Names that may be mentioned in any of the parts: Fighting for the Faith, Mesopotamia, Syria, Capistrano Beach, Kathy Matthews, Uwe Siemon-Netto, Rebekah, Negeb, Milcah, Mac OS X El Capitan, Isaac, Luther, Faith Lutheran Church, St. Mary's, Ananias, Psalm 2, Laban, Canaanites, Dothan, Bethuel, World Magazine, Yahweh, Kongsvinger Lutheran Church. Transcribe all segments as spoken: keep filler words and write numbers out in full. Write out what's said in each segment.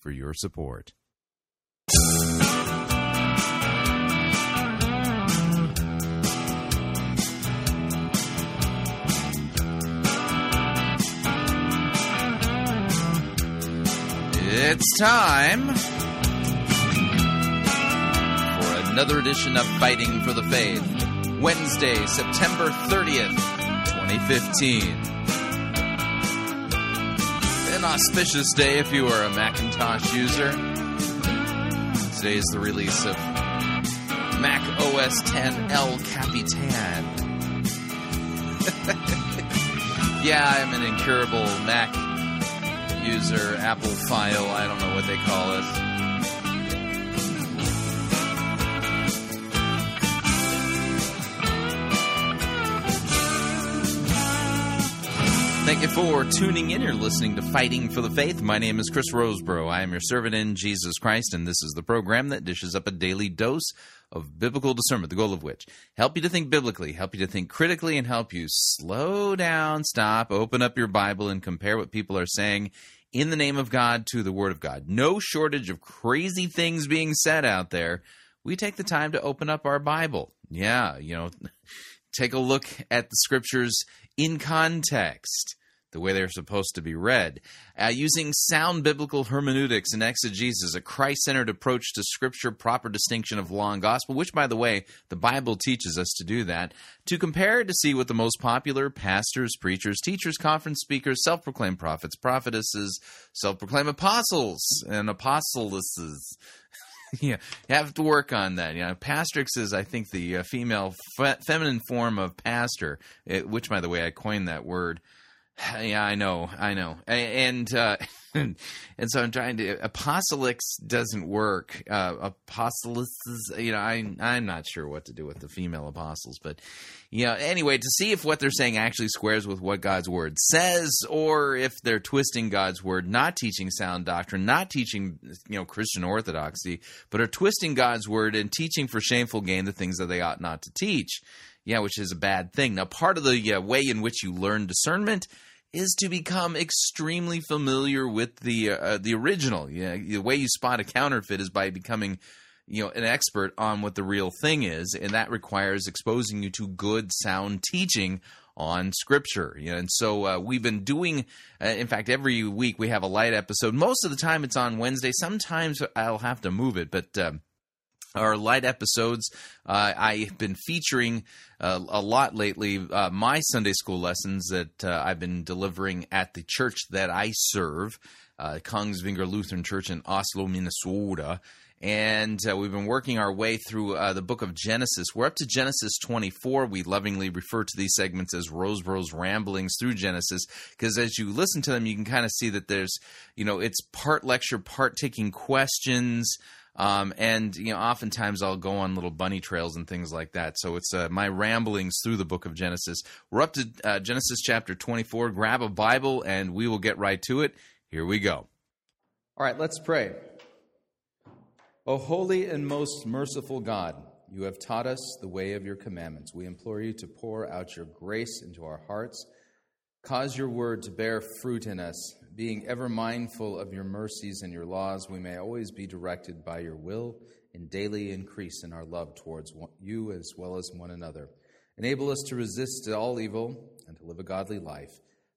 for your support. It's time for another edition of Fighting for the Faith, Wednesday, September thirtieth, twenty fifteen. An auspicious day if you are a Macintosh user. Today is the release of Mac O S X El Capitan. Yeah, I'm an incurable Mac user, Apple file, I don't know what they call it. Thank you for tuning in. You're listening to Fighting for the Faith. My name is Chris Roseborough. I am your servant in Jesus Christ, and this is the program that dishes up a daily dose of biblical discernment, the goal of which, help you to think biblically, help you to think critically, and help you slow down, stop, open up your Bible, and compare what people are saying in the name of God to the Word of God. No shortage of crazy things being said out there. We take the time to open up our Bible. Yeah, you know, take a look at the Scriptures in context, the way they're supposed to be read. Uh, using sound biblical hermeneutics and exegesis, a Christ-centered approach to Scripture, proper distinction of law and gospel, which, by the way, the Bible teaches us to do that, to compare to see what the most popular pastors, preachers, teachers, conference speakers, self-proclaimed prophets, prophetesses, self-proclaimed apostles, and apostolesses. Yeah, you have to work on that. You know, pastrix is, I think, the uh, female, fe- feminine form of pastor, it, which, by the way, I coined that word. Yeah, I know, I know, and uh, and so I'm trying to. Apostolics doesn't work. Uh, apostolists, you know, I I'm not sure what to do with the female apostles, but you know, anyway, to see if what they're saying actually squares with what God's word says, or if they're twisting God's word, not teaching sound doctrine, not teaching you know Christian orthodoxy, but are twisting God's word and teaching for shameful gain the things that they ought not to teach. Yeah, which is a bad thing. Now, part of the uh, way in which you learn discernment is to become extremely familiar with the uh, the original. Yeah, the way you spot a counterfeit is by becoming, you know, an expert on what the real thing is, and that requires exposing you to good, sound teaching on Scripture. Yeah, and so uh, we've been doing, uh, in fact, every week we have a light episode. Most of the time it's on Wednesday. Sometimes I'll have to move it, but... Um, Our light episodes, uh, I've been featuring uh, a lot lately uh, my Sunday school lessons that uh, I've been delivering at the church that I serve, uh, Kongsvinger Lutheran Church in Oslo, Minnesota. And uh, we've been working our way through uh, the book of Genesis. We're up to Genesis twenty-four. We lovingly refer to these segments as Roseboro's Ramblings through Genesis, because as you listen to them, you can kind of see that there's, you know, it's part lecture, part taking questions. Um, and, you know, oftentimes I'll go on little bunny trails and things like that. So it's uh, my ramblings through the book of Genesis. We're up to uh, Genesis chapter twenty-four. Grab a Bible and we will get right to it. Here we go. All right, let's pray. O holy and most merciful God, you have taught us the way of your commandments. We implore you to pour out your grace into our hearts. Cause your word to bear fruit in us. Being ever mindful of your mercies and your laws, we may always be directed by your will and daily increase in our love towards you as well as one another. Enable us to resist all evil and to live a godly life.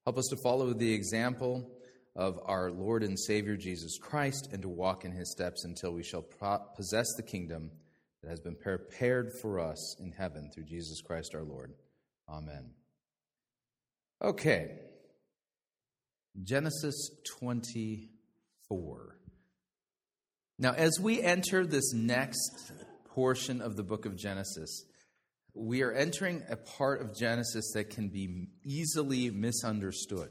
Help us to follow the example of our Lord and Savior Jesus Christ and to walk in his steps until we shall possess the kingdom that has been prepared for us in heaven through Jesus Christ our Lord. Amen. Okay. Genesis twenty-four. Now, as we enter this next portion of the book of Genesis, we are entering a part of Genesis that can be easily misunderstood.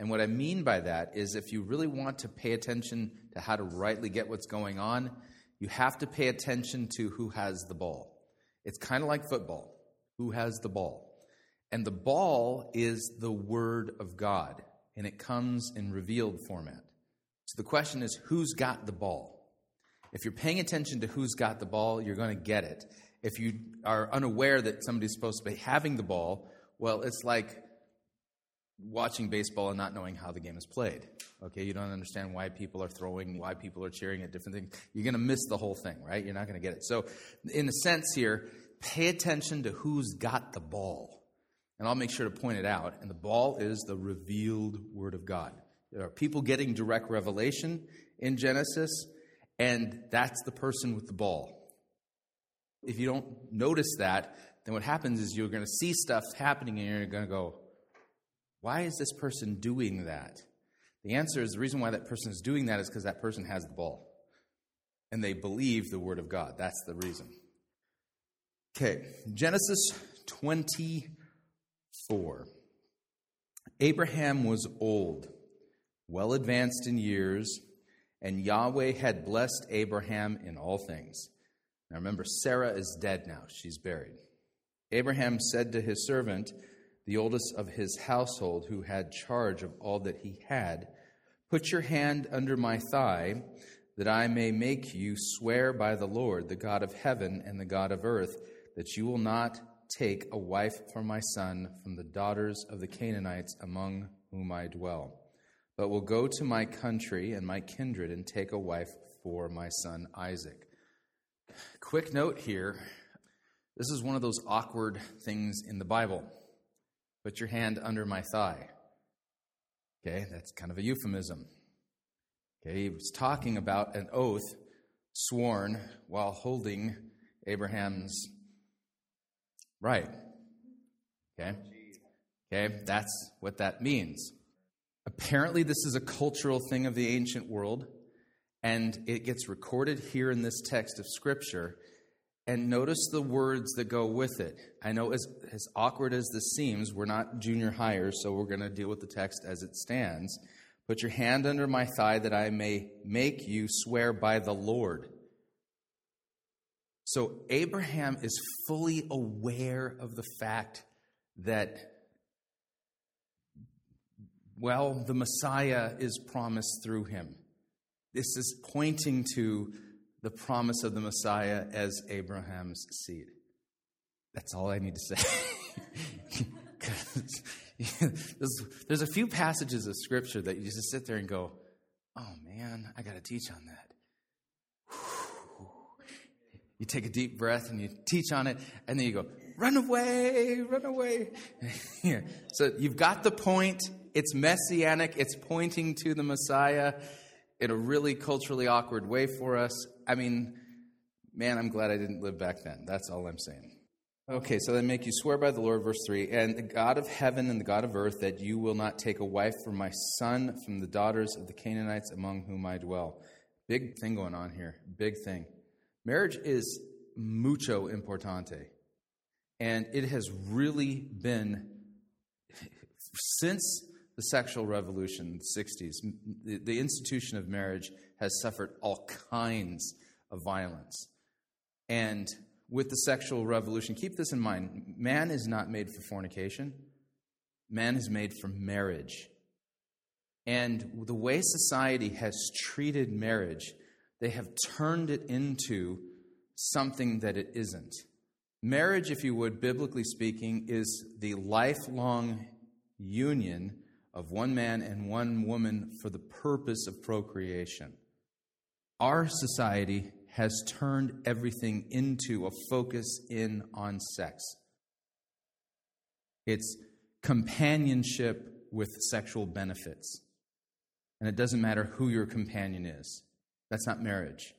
And what I mean by that is if you really want to pay attention to how to rightly get what's going on, you have to pay attention to who has the ball. It's kind of like football. Who has the ball? And the ball is the Word of God, and it comes in revealed format. So the question is, who's got the ball? If you're paying attention to who's got the ball, you're going to get it. If you are unaware that somebody's supposed to be having the ball, well, it's like watching baseball and not knowing how the game is played. Okay, you don't understand why people are throwing, why people are cheering at different things. You're going to miss the whole thing, right? You're not going to get it. So in a sense here, pay attention to who's got the ball. And I'll make sure to point it out. And the ball is the revealed Word of God. There are people getting direct revelation in Genesis, and that's the person with the ball. If you don't notice that, then what happens is you're going to see stuff happening and you're going to go, why is this person doing that? The answer is the reason why that person is doing that is because that person has the ball. And they believe the Word of God. That's the reason. Okay, Genesis twenty-four. Abraham was old, well advanced in years, and Yahweh had blessed Abraham in all things. Now remember, Sarah is dead now. She's buried. Abraham said to his servant, the oldest of his household, who had charge of all that he had, "Put your hand under my thigh, that I may make you swear by the Lord, the God of heaven and the God of earth, that you will not take a wife for my son from the daughters of the Canaanites among whom I dwell, but will go to my country and my kindred and take a wife for my son Isaac." Quick note here. This is one of those awkward things in the Bible. Put your hand under my thigh. Okay, that's kind of a euphemism. Okay, he was talking about an oath sworn while holding Abraham's right. Okay, okay, that's what that means. Apparently, this is a cultural thing of the ancient world, and it gets recorded here in this text of Scripture. And notice the words that go with it. I know as, as awkward as this seems, we're not junior hires, so we're going to deal with the text as it stands. "Put your hand under my thigh that I may make you swear by the Lord." So Abraham is fully aware of the fact that, well, the Messiah is promised through him. This is pointing to the promise of the Messiah as Abraham's seed. That's all I need to say. there's, there's a few passages of Scripture that you just sit there and go, oh man, I got to teach on that. Whew. You take a deep breath and you teach on it, and then you go, run away, run away. Yeah. So you've got the point. It's messianic. It's pointing to the Messiah in a really culturally awkward way for us. I mean, man, I'm glad I didn't live back then. That's all I'm saying. Okay, so they make you swear by the Lord, verse three, "and the God of heaven and the God of earth, that you will not take a wife for my son from the daughters of the Canaanites among whom I dwell." Big thing going on here, big thing. Marriage is mucho importante. And it has really been, since the sexual revolution in the sixties, the institution of marriage has suffered all kinds of violence. And with the sexual revolution, keep this in mind, man is not made for fornication. Man is made for marriage. And the way society has treated marriage, they have turned it into something that it isn't. Marriage, if you would, biblically speaking, is the lifelong union of one man and one woman for the purpose of procreation. Our society has turned everything into a focus in on sex. It's companionship with sexual benefits. And it doesn't matter who your companion is. That's not marriage.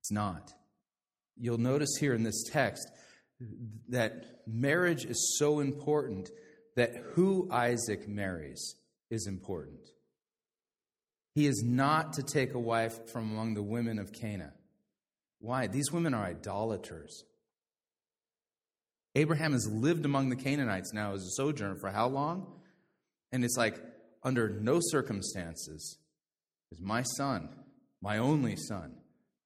It's not. You'll notice here in this text that marriage is so important that who Isaac marries is important. He is not to take a wife from among the women of Cana. Why? These women are idolaters. Abraham has lived among the Canaanites now as a sojourner for how long? And it's like, under no circumstances is my son, my only son,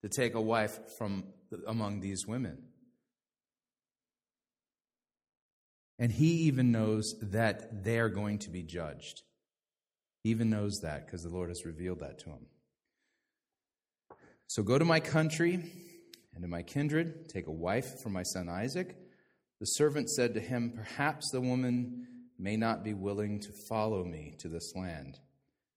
to take a wife from among these women. And he even knows that they are going to be judged. He even knows that because the Lord has revealed that to him. So go to my country and to my kindred, take a wife for my son Isaac. The servant said to him, perhaps the woman may not be willing to follow me to this land.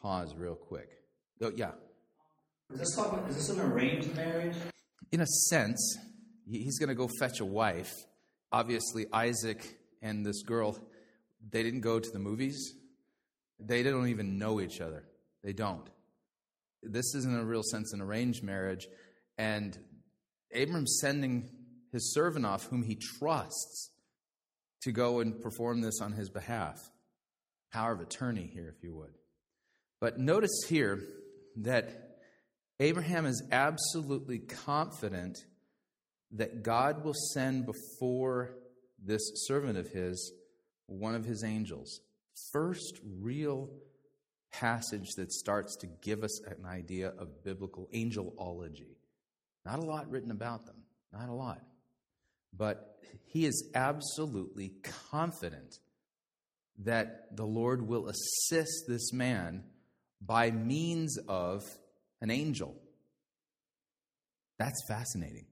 Pause real quick. Oh, yeah. Is this, talking, is this an arranged marriage? In a sense, he's going to go fetch a wife. Obviously, Isaac and this girl, they didn't go to the movies. They don't even know each other. They don't. This isn't a real sense an arranged marriage. And Abram's sending his servant off, whom he trusts, to go and perform this on his behalf. Power of attorney here, if you would. But notice here that Abraham is absolutely confident that God will send before this servant of his one of his angels. First real passage that starts to give us an idea of biblical angelology. Not a lot written about them, not a lot. But he is absolutely confident that the Lord will assist this man by means of an angel. That's fascinating.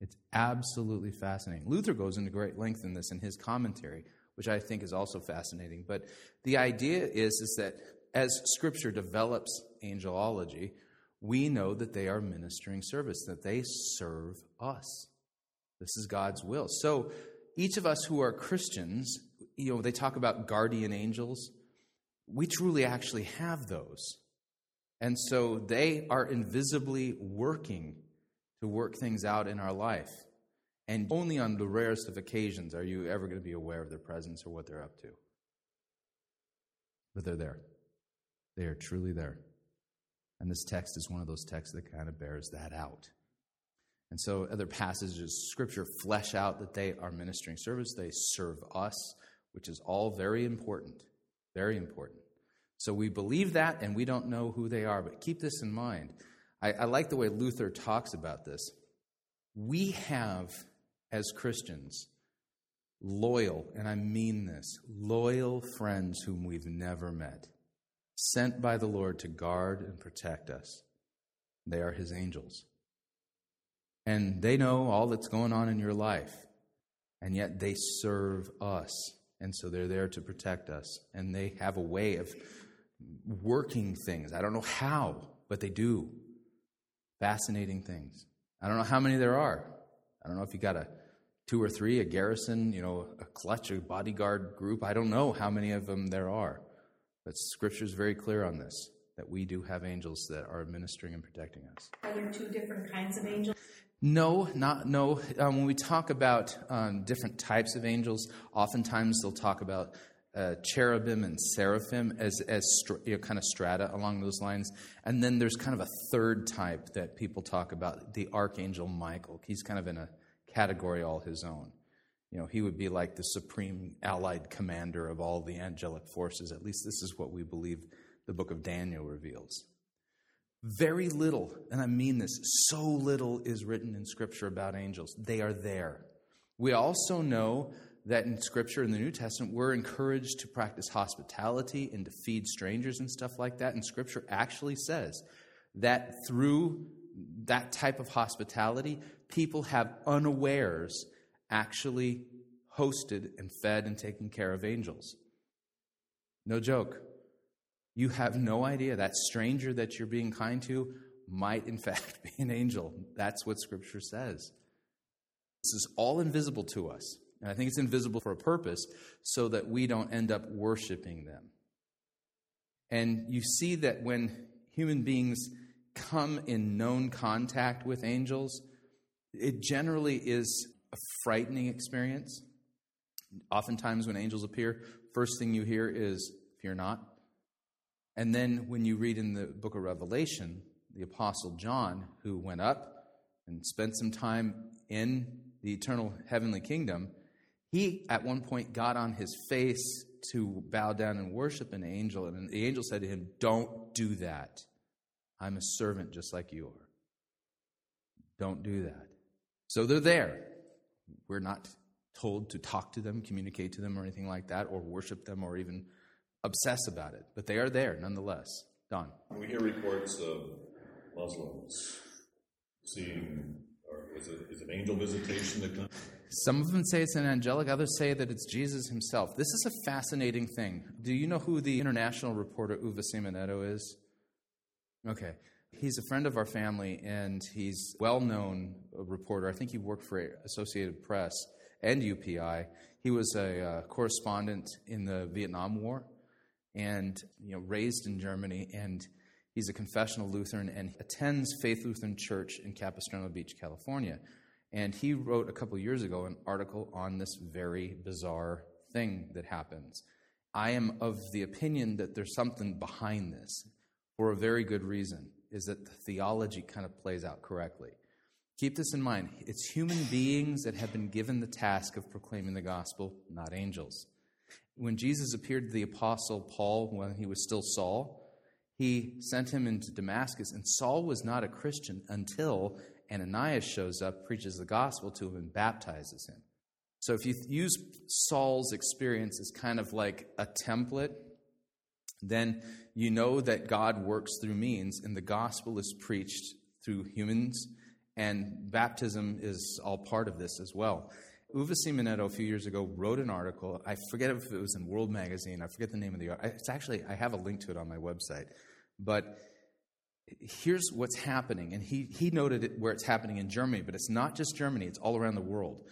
It's absolutely fascinating. Luther goes into great length in this in his commentary, which I think is also fascinating. But the idea is, is that as Scripture develops angelology, we know that they are ministering service, that they serve us. This is God's will. So each of us who are Christians, you know, they talk about guardian angels. We truly actually have those. And so they are invisibly working to work things out in our life. And only on the rarest of occasions are you ever going to be aware of their presence or what they're up to. But they're there. They are truly there. And this text is one of those texts that kind of bears that out. And so other passages of Scripture flesh out that they are ministering service. They serve us, which is all very important, very important. So we believe that, and we don't know who they are, but keep this in mind. I, I like the way Luther talks about this. We have, as Christians, loyal, and I mean this, loyal friends whom we've never met, sent by the Lord to guard and protect us. They are his angels. And they know all that's going on in your life, and yet they serve us, and so they're there to protect us, and they have a way of working things. I don't know how, but they do. Fascinating things. I don't know how many there are. I don't know if you got a two or three, a garrison, you know, a clutch, a bodyguard group. I don't know how many of them there are. But Scripture is very clear on this, that we do have angels that are ministering and protecting us. Are there two different kinds of angels? No, not no. Um, when we talk about um, different types of angels, oftentimes they'll talk about uh, cherubim and seraphim as as str- you know, kind of strata along those lines. And then there's kind of a third type that people talk about, the archangel Michael. He's kind of in a category all his own. You know, he would be like the supreme allied commander of all the angelic forces. At least this is what we believe the book of Daniel reveals. Very little, and I mean this, so little is written in Scripture about angels. They are there. We also know that in Scripture, in the New Testament, we're encouraged to practice hospitality and to feed strangers and stuff like that. And Scripture actually says that through that type of hospitality, people have unawares actually hosted and fed and taken care of angels. No joke. You have no idea. That stranger that you're being kind to might, in fact, be an angel. That's what Scripture says. This is all invisible to us. And I think it's invisible for a purpose so that we don't end up worshiping them. And you see that when human beings come in known contact with angels, it generally is a frightening experience. Oftentimes when angels appear, first thing you hear is, fear not. And then when you read in the book of Revelation, the Apostle John, who went up and spent some time in the eternal heavenly kingdom, he at one point got on his face to bow down and worship an angel, and the angel said to him, don't do that. I'm a servant just like you are. Don't do that. So they're there. We're not told to talk to them, communicate to them, or anything like that, or worship them, or even obsess about it. But they are there nonetheless. Don. We hear reports of Muslims seeing, or is it, is it angel visitation that comes? Some of them say it's an angelic, others say that it's Jesus himself. This is a fascinating thing. Do you know who the international reporter Uwe Siemon-Netto is? Okay. He's a friend of our family, and he's a well-known reporter. I think he worked for Associated Press and U P I. He was a uh, correspondent in the Vietnam War and, you know, raised in Germany, and he's a confessional Lutheran and attends Faith Lutheran Church in Capistrano Beach, California. And he wrote a couple years ago an article on this very bizarre thing that happens. I am of the opinion that there's something behind this for a very good reason, is that the theology kind of plays out correctly. Keep this in mind. It's human beings that have been given the task of proclaiming the gospel, not angels. When Jesus appeared to the Apostle Paul when he was still Saul, he sent him into Damascus, and Saul was not a Christian until Ananias shows up, preaches the gospel to him, and baptizes him. So if you use Saul's experience as kind of like a template, then you know that God works through means, and the gospel is preached through humans, and baptism is all part of this as well. Uwe Siemon-Netto a few years ago wrote an article. I forget if it was in World Magazine. I forget the name of the article. It's actually, I have a link to it on my website. But here's what's happening. And he, he noted it where it's happening in Germany, but it's not just Germany. It's all around the world.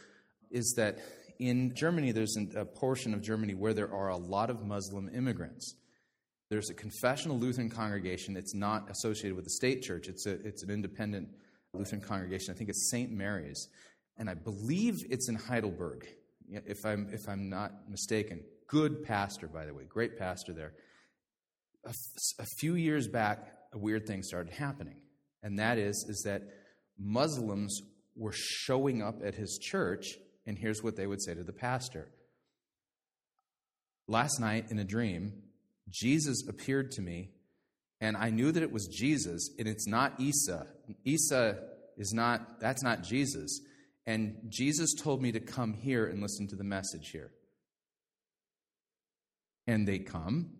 Is that in Germany, there's a portion of Germany where there are a lot of Muslim immigrants. There's a confessional Lutheran congregation. It's not associated with the state church. It's a, it's an independent Lutheran congregation. I think it's Saint Mary's. And I believe it's in Heidelberg, if I'm if I'm not mistaken. Good pastor, by the way, great pastor there. A, f- a few years back, a weird thing started happening, and that is is that Muslims were showing up at his church, and here's what they would say to the pastor. Last night, in a dream, Jesus appeared to me, and I knew that it was Jesus, and it's not Isa. Isa is not, that's not Jesus. And Jesus told me to come here and listen to the message here. And they come,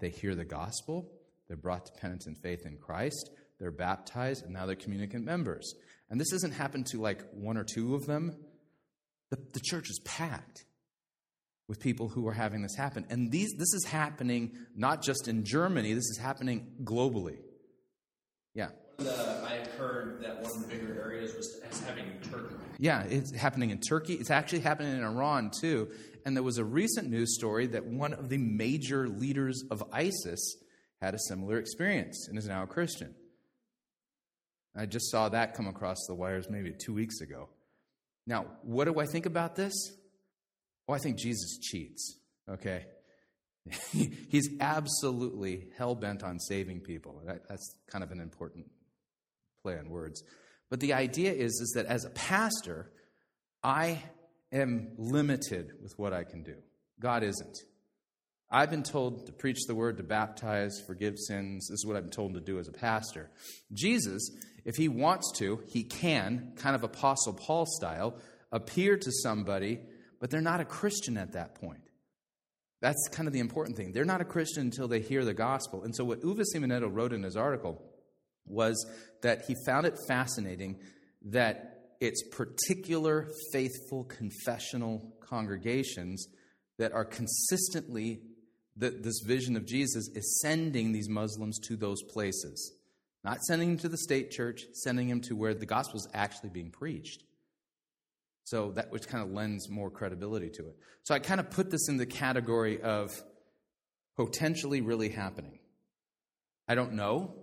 they hear the gospel, they're brought to penitent faith in Christ, they're baptized, and now they're communicant members. And this hasn't happened to like one or two of them. The, the church is packed with people who are having this happen. And these this is happening not just in Germany, this is happening globally. Yeah. Uh, I heard that one of the bigger areas was happening in Turkey. Yeah, it's happening in Turkey. It's actually happening in Iran, too. And there was a recent news story that one of the major leaders of ISIS had a similar experience and is now a Christian. I just saw that come across the wires maybe two weeks ago. Now, what do I think about this? Oh, I think Jesus cheats, okay? He's absolutely hell-bent on saving people. That, that's kind of an important play on words. But the idea is, is that as a pastor, I am limited with what I can do. God isn't. I've been told to preach the word, to baptize, forgive sins. This is what I've been told to do as a pastor. Jesus, if he wants to, he can, kind of Apostle Paul style, appear to somebody, but they're not a Christian at that point. That's kind of the important thing. They're not a Christian until they hear the gospel. And so what Uwe Siemon-Netto wrote in his article was that he found it fascinating that it's particular faithful confessional congregations that are consistently, that this vision of Jesus is sending these Muslims to those places. Not sending them to the state church, sending them to where the gospel is actually being preached. So that which kind of lends more credibility to it. So I kind of put this in the category of potentially really happening. I don't know,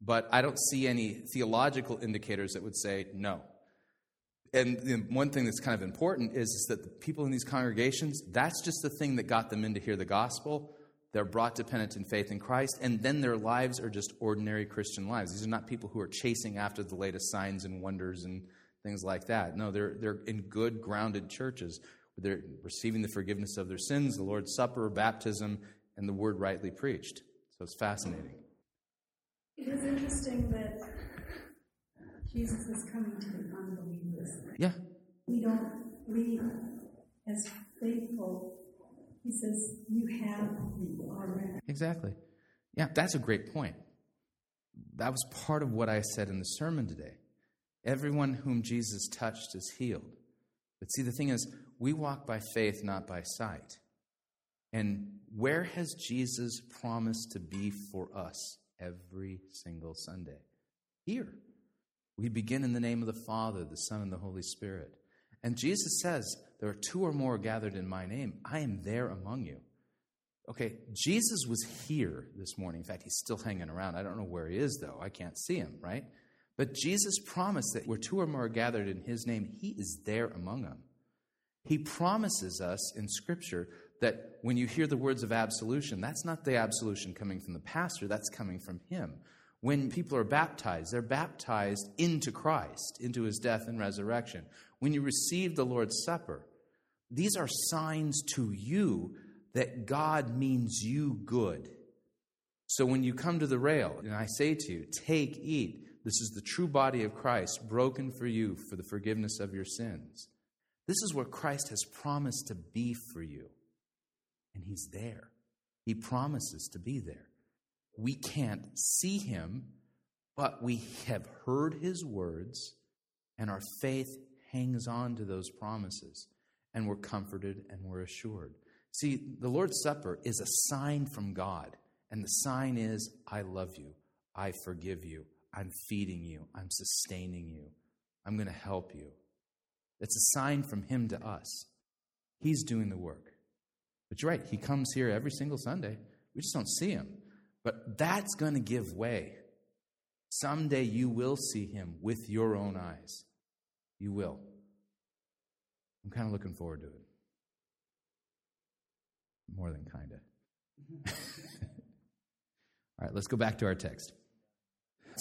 but I don't see any theological indicators that would say no. And one thing that's kind of important is, is that the people in these congregations, that's just the thing that got them in to hear the gospel. They're brought to penitent faith in Christ, and then their lives are just ordinary Christian lives. These are not people who are chasing after the latest signs and wonders and things like that. No, they're they're in good, grounded churches. They're receiving the forgiveness of their sins, the Lord's Supper, baptism, and the word rightly preached. So it's fascinating. It is interesting that Jesus is coming to the unbelievers. Yeah. We don't, we as faithful, he says, you have me already. Exactly. Yeah, that's a great point. That was part of what I said in the sermon today. Everyone whom Jesus touched is healed. But see, the thing is, we walk by faith, not by sight. And where has Jesus promised to be for us every single Sunday? Here. We begin in the name of the Father, the Son, and the Holy Spirit. And Jesus says, there are two or more gathered in my name. I am there among you. Okay, Jesus was here this morning. In fact, he's still hanging around. I don't know where he is, though. I can't see him, right? But Jesus promised that where two or more are gathered in his name, he is there among them. He promises us in Scripture that when you hear the words of absolution, that's not the absolution coming from the pastor, that's coming from him. When people are baptized, they're baptized into Christ, into his death and resurrection. When you receive the Lord's Supper, these are signs to you that God means you good. So when you come to the rail, and I say to you, take, eat, this is the true body of Christ, broken for you for the forgiveness of your sins. This is what Christ has promised to be for you. And he's there. He promises to be there. We can't see him, but we have heard his words, and our faith hangs on to those promises, and we're comforted and we're assured. See, the Lord's Supper is a sign from God, and the sign is, I love you, I forgive you, I'm feeding you, I'm sustaining you, I'm going to help you. It's a sign from him to us. He's doing the work. But you're right, he comes here every single Sunday. We just don't see him. But that's going to give way. Someday you will see him with your own eyes. You will. I'm kind of looking forward to it. More than kind of. All right, let's go back to our text.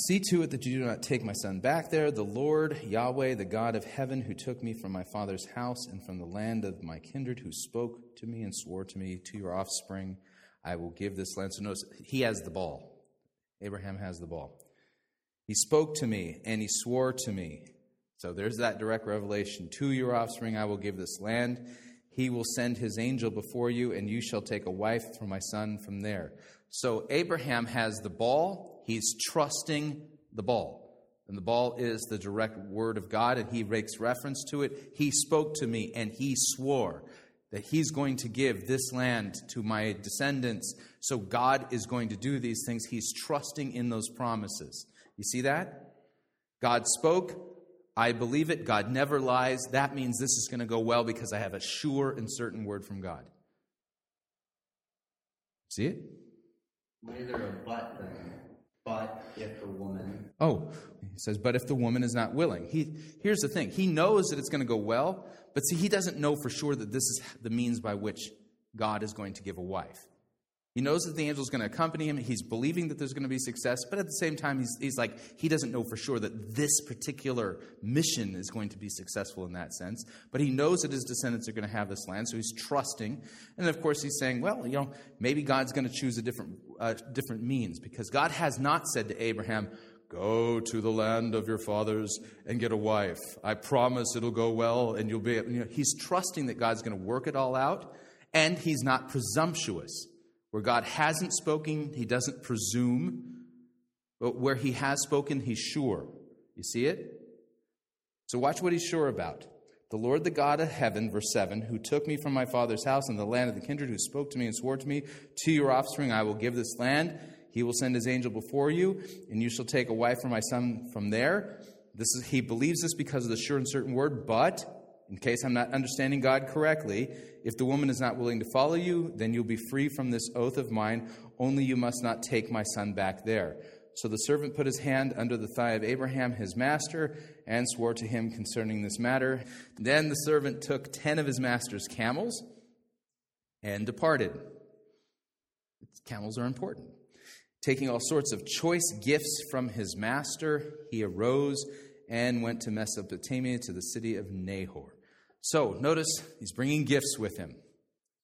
See to it that you do not take my son back there. The Lord, Yahweh, the God of heaven, who took me from my father's house and from the land of my kindred, who spoke to me and swore to me, to your offspring I will give this land. So notice, he has the ball. Abraham has the ball. He spoke to me and he swore to me. So there's that direct revelation. To your offspring I will give this land. He will send his angel before you, and you shall take a wife for my son from there. So Abraham has the ball. He's trusting the ball. And the ball is the direct word of God, and he makes reference to it. He spoke to me, and he swore that he's going to give this land to my descendants. So God is going to do these things. He's trusting in those promises. You see that? God spoke. I believe it. God never lies. That means this is going to go well because I have a sure and certain word from God. See it? Neither a but then. But if the woman... Oh, he says, but if the woman is not willing. He Here's the thing. He knows that it's going to go well, but see, he doesn't know for sure that this is the means by which God is going to give a wife. He knows that the angel is going to accompany him. He's believing that there's going to be success, but at the same time, he's, he's like, he doesn't know for sure that this particular mission is going to be successful in that sense, but he knows that his descendants are going to have this land, so he's trusting. And of course, he's saying, well, you know, maybe God's going to choose a different Uh, different means, because God has not said to Abraham, go to the land of your fathers and get a wife. I promise it'll go well and you'll be... You know, he's trusting that God's going to work it all out, and he's not presumptuous. Where God hasn't spoken, he doesn't presume, but where he has spoken, he's sure. You see it? So watch what he's sure about. The Lord, the God of heaven, verse seven, who took me from my father's house and the land of the kindred, who spoke to me and swore to me, to your offspring I will give this land. He will send his angel before you, and you shall take a wife for my son from there. This is, he believes this because of the sure and certain word, but In case I'm not understanding God correctly, if the woman is not willing to follow you, then you'll be free from this oath of mine, only you must not take my son back there. So the servant put his hand under the thigh of Abraham, his master, and swore to him concerning this matter. Then the servant took ten of his master's camels and departed. Camels are important. Taking all sorts of choice gifts from his master, he arose and went to Mesopotamia, to the city of Nahor. So notice he's bringing gifts with him.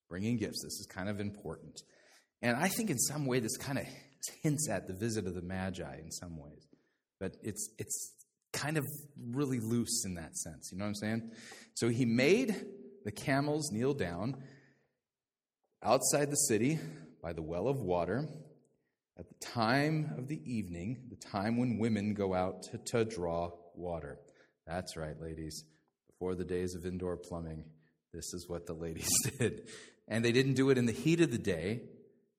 Bringing gifts. This is kind of important. And I think in some way this kind of hints at the visit of the Magi in some ways. But it's it's kind of really loose in that sense. You know what I'm saying? So he made the camels kneel down outside the city by the well of water at the time of the evening, the time when women go out to, to draw water. That's right, ladies. Before the days of indoor plumbing, this is what the ladies did. And they didn't do it in the heat of the day.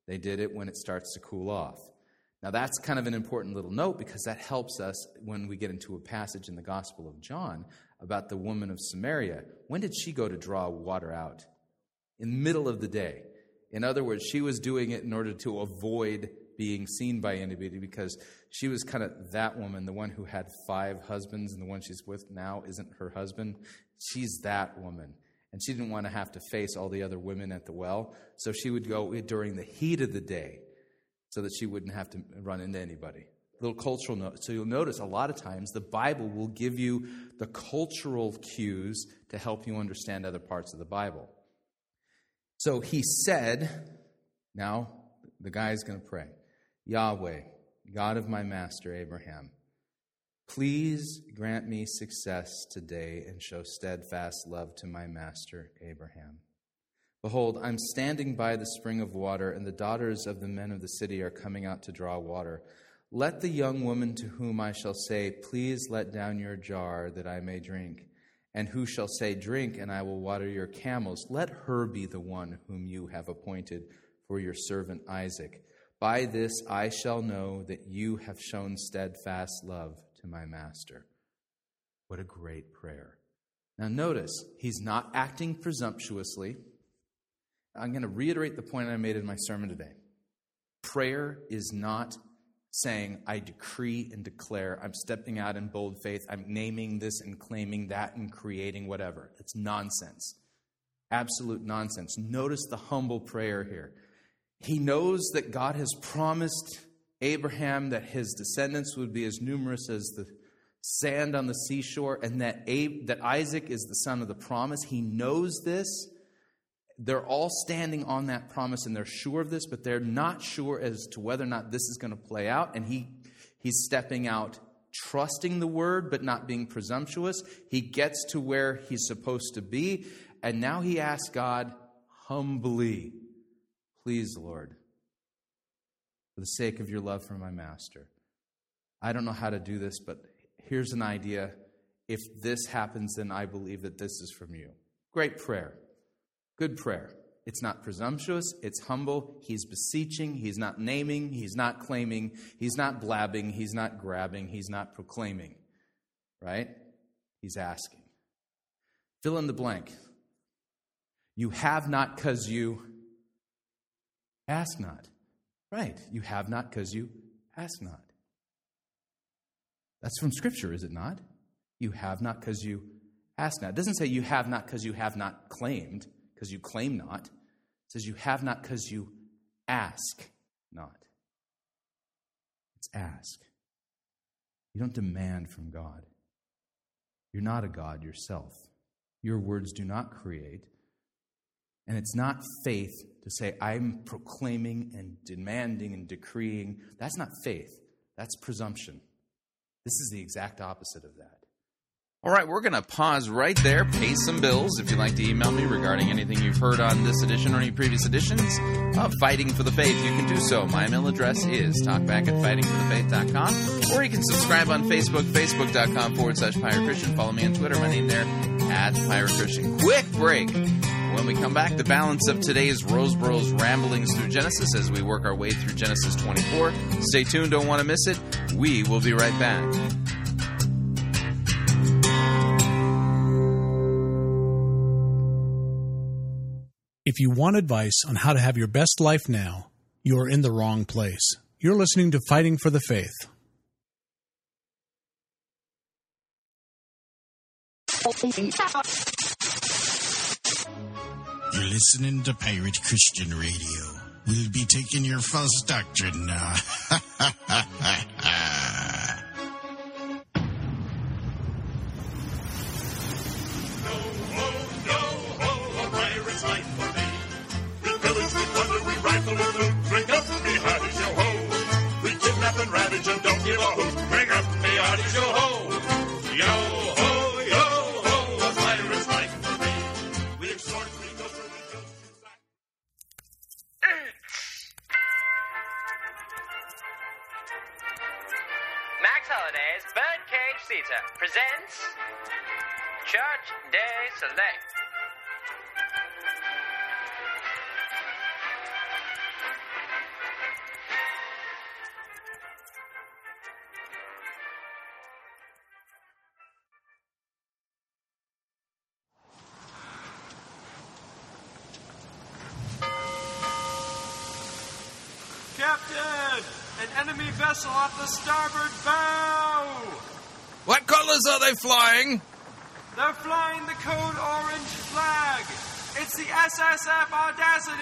They did it when it starts to cool off. Now, that's kind of an important little note because that helps us when we get into a passage in the Gospel of John about the woman of Samaria. When did she go to draw water out? In the middle of the day. In other words, she was doing it in order to avoid being seen by anybody because she was kind of that woman, the one who had five husbands, and the one she's with now isn't her husband. She's that woman. And she didn't want to have to face all the other women at the well, so she would go during the heat of the day so that she wouldn't have to run into anybody. A little cultural note. So you'll notice a lot of times the Bible will give you the cultural cues to help you understand other parts of the Bible. So he said, now the guy's going to pray, Yahweh, God of my master Abraham, please grant me success today and show steadfast love to my master Abraham. Behold, I'm standing by the spring of water, and the daughters of the men of the city are coming out to draw water. Let the young woman to whom I shall say, please let down your jar that I may drink, and who shall say, drink, and I will water your camels, let her be the one whom you have appointed for your servant Isaac. By this I shall know that you have shown steadfast love to my master. What a great prayer. Now notice, he's not acting presumptuously. I'm going to reiterate the point I made in my sermon today. Prayer is not saying, I decree and declare, I'm stepping out in bold faith, I'm naming this and claiming that and creating whatever. It's nonsense. Absolute nonsense. Notice the humble prayer here. He knows that God has promised Abraham that his descendants would be as numerous as the sand on the seashore, and that Ab- that Isaac is the son of the promise. He knows this. They're all standing on that promise, and they're sure of this, but they're not sure as to whether or not this is going to play out, and he he's stepping out, trusting the word, but not being presumptuous. He gets to where he's supposed to be, and now he asks God humbly, please, Lord, for the sake of your love for my master, I don't know how to do this, but here's an idea. If this happens, then I believe that this is from you. Great prayer. Good prayer. It's not presumptuous. It's humble. He's beseeching. He's not naming. He's not claiming. He's not blabbing. He's not grabbing. He's not proclaiming. Right? He's asking. Fill in the blank. You have not because you ask not. Right, you have not because you ask not. That's from Scripture, is it not? You have not because you ask not. It doesn't say you have not because you have not claimed, because you claim not. It says you have not because you ask not. It's ask. You don't demand from God. You're not a God yourself. Your words do not create. And it's not faith to say, I'm proclaiming and demanding and decreeing. That's not faith. That's presumption. This is the exact opposite of that. All right, we're going to pause right there, pay some bills. If you'd like to email me regarding anything you've heard on this edition or any previous editions of Fighting for the Faith, you can do so. My email address is talkback at fighting for the faith dot com, or you can subscribe on Facebook, facebook.com forward slash Pirate Christian. Follow me on Twitter, my name there, at Pirate Christian. Quick break. When we come back, the balance of today's Roseboro's ramblings through Genesis as we work our way through Genesis twenty-four. Stay tuned, don't want to miss it. We will be right back. If you want advice on how to have your best life now, you are in the wrong place. You're listening to Fighting for the Faith. You're listening to Pirate Christian Radio. We'll be taking your false doctrine now. Captain! An enemy vessel off the starboard bow! What colors are they flying? They're flying the code orange flag. It's the S S F Audacity.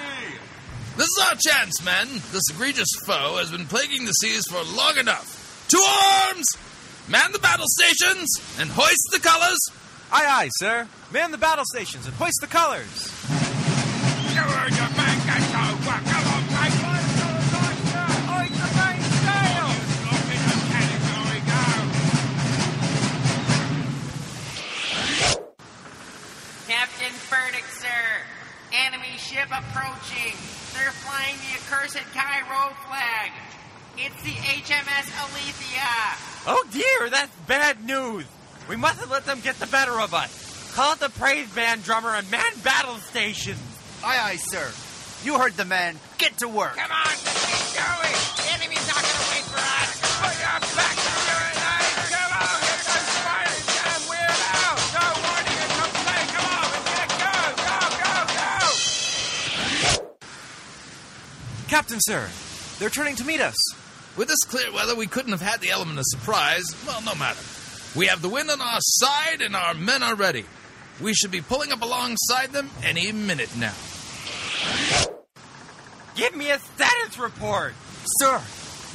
This is our chance, men. This egregious foe has been plaguing the seas for long enough. To arms! Man the battle stations and hoist the colors. Aye, aye, sir. Man the battle stations and hoist the colors. You are your back and go back. Ship approaching. They're flying the accursed Cairo flag. It's the H M S Aletheia. Oh dear, that's bad news. We mustn't let them get the better of us. Call it the praise band drummer and man battle stations. Aye, aye, sir. You heard the man. Get to work. Come on, let's keep going. The enemy's not going to wait for us. Put your back to your eyes. Come on, here comes fire. Damn, we're out. No warning and no play. Come on, let's get go. Go, go, go. Captain, sir, they're turning to meet us. With this clear weather, we couldn't have had the element of surprise. Well, no matter. We have the wind on our side, and our men are ready. We should be pulling up alongside them any minute now. Give me a status report! Sir,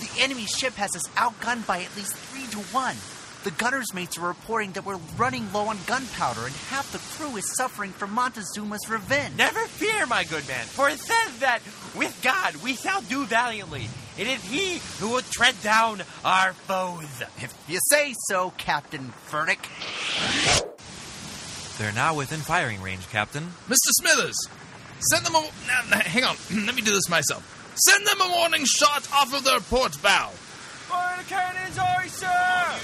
the enemy ship has us outgunned by at least three to one. The gunner's mates are reporting that we're running low on gunpowder, and half the crew is suffering from Montezuma's revenge. Never fear, my good man, for it says that with God we shall do valiantly. It is he who will tread down our foes. If you say so, Captain Furnick. They're now within firing range, Captain. Mister Smithers, send them a... No, no, hang on, let me do this myself. Send them a warning shot off of their port bow. Fire the cannons, aye, sir!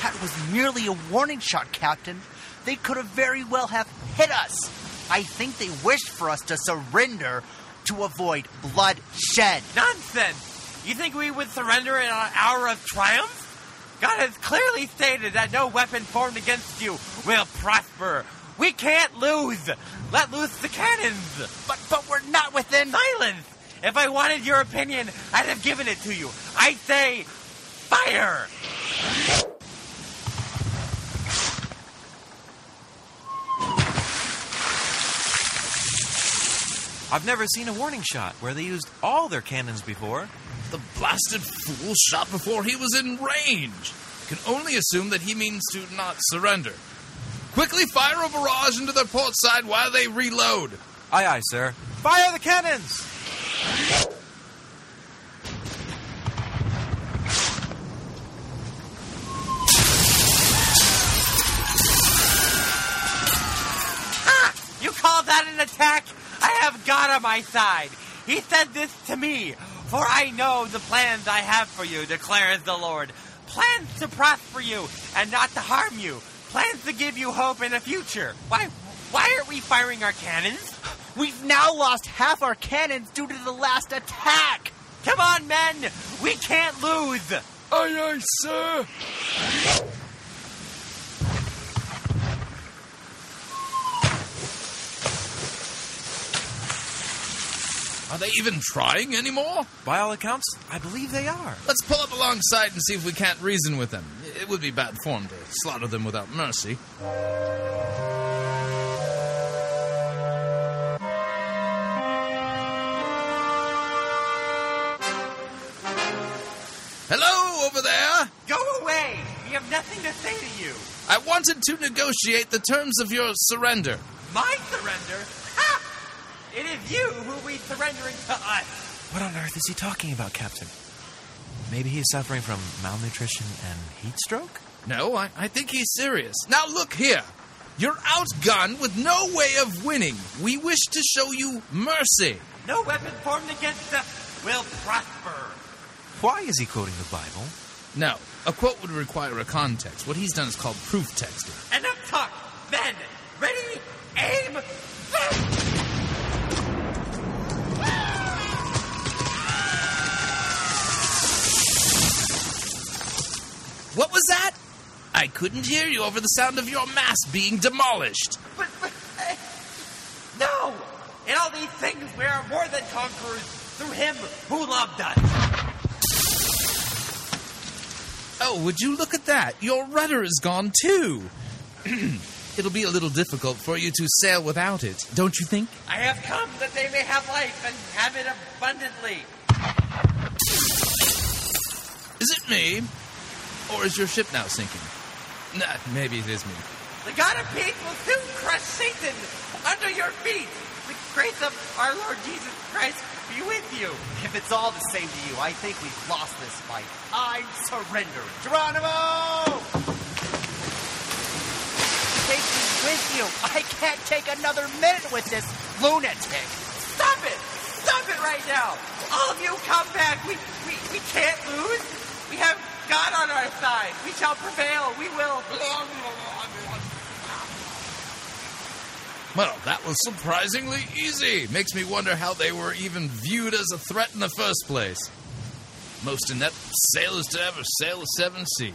That was merely a warning shot, Captain. They could have very well have hit us. I think they wished for us to surrender to avoid bloodshed. Nonsense! You think we would surrender in our hour of triumph? God has clearly stated that no weapon formed against you will prosper. We can't lose. Let loose the cannons. But but we're not within silence. If I wanted your opinion, I'd have given it to you. I say, fire! I've never seen a warning shot where they used all their cannons before. The blasted fool shot before he was in range. I can only assume that he means to not surrender. Quickly fire a barrage into their port side while they reload. Aye, aye, sir. Fire the cannons! Ah! You call that an attack? I have God on my side. He said this to me, for I know the plans I have for you, declares the Lord. Plans to prosper you and not to harm you. Plans to give you hope in the future. Why, why aren't we firing our cannons? We've now lost half our cannons due to the last attack! Come on, men! We can't lose! Aye, aye, sir! Are they even trying anymore? By all accounts, I believe they are. Let's pull up alongside and see if we can't reason with them. It would be bad form to slaughter them without mercy. Hello, over there! Go away! We have nothing to say to you. I wanted to negotiate the terms of your surrender. My surrender? It is you who we surrendering to us. What on earth is he talking about, Captain? Maybe he is suffering from malnutrition and heat stroke? No, I, I think he's serious. Now look here. You're outgunned with no way of winning. We wish to show you mercy. No weapon formed against us will prosper. Why is he quoting the Bible? No, a quote would require a context. What he's done is called proof texting. Enough talk. Men, ready, aim, fire! What was that? I couldn't hear you over the sound of your mass being demolished. But, but uh, no! In all these things, we are more than conquerors through him who loved us. Oh, would you look at that? Your rudder is gone, too. It'll be a little difficult for you to sail without it, don't you think? I have come that they may have life and have it abundantly. Is it me? Or is your ship now sinking? Nah, maybe it is me. The God of peace will soon crush Satan under your feet. The grace of our Lord Jesus Christ be with you. If it's all the same to you, I think we've lost this fight. I'm surrendering. Geronimo! Satan's with you. I can't take another minute with this lunatic. Stop it! Stop it right now! All of you come back. We, we, we can't lose. We have God on our side. We shall prevail. We will. Well, that was surprisingly easy. Makes me wonder how they were even viewed as a threat in the first place. Most inept sailors to ever sail the seven seas.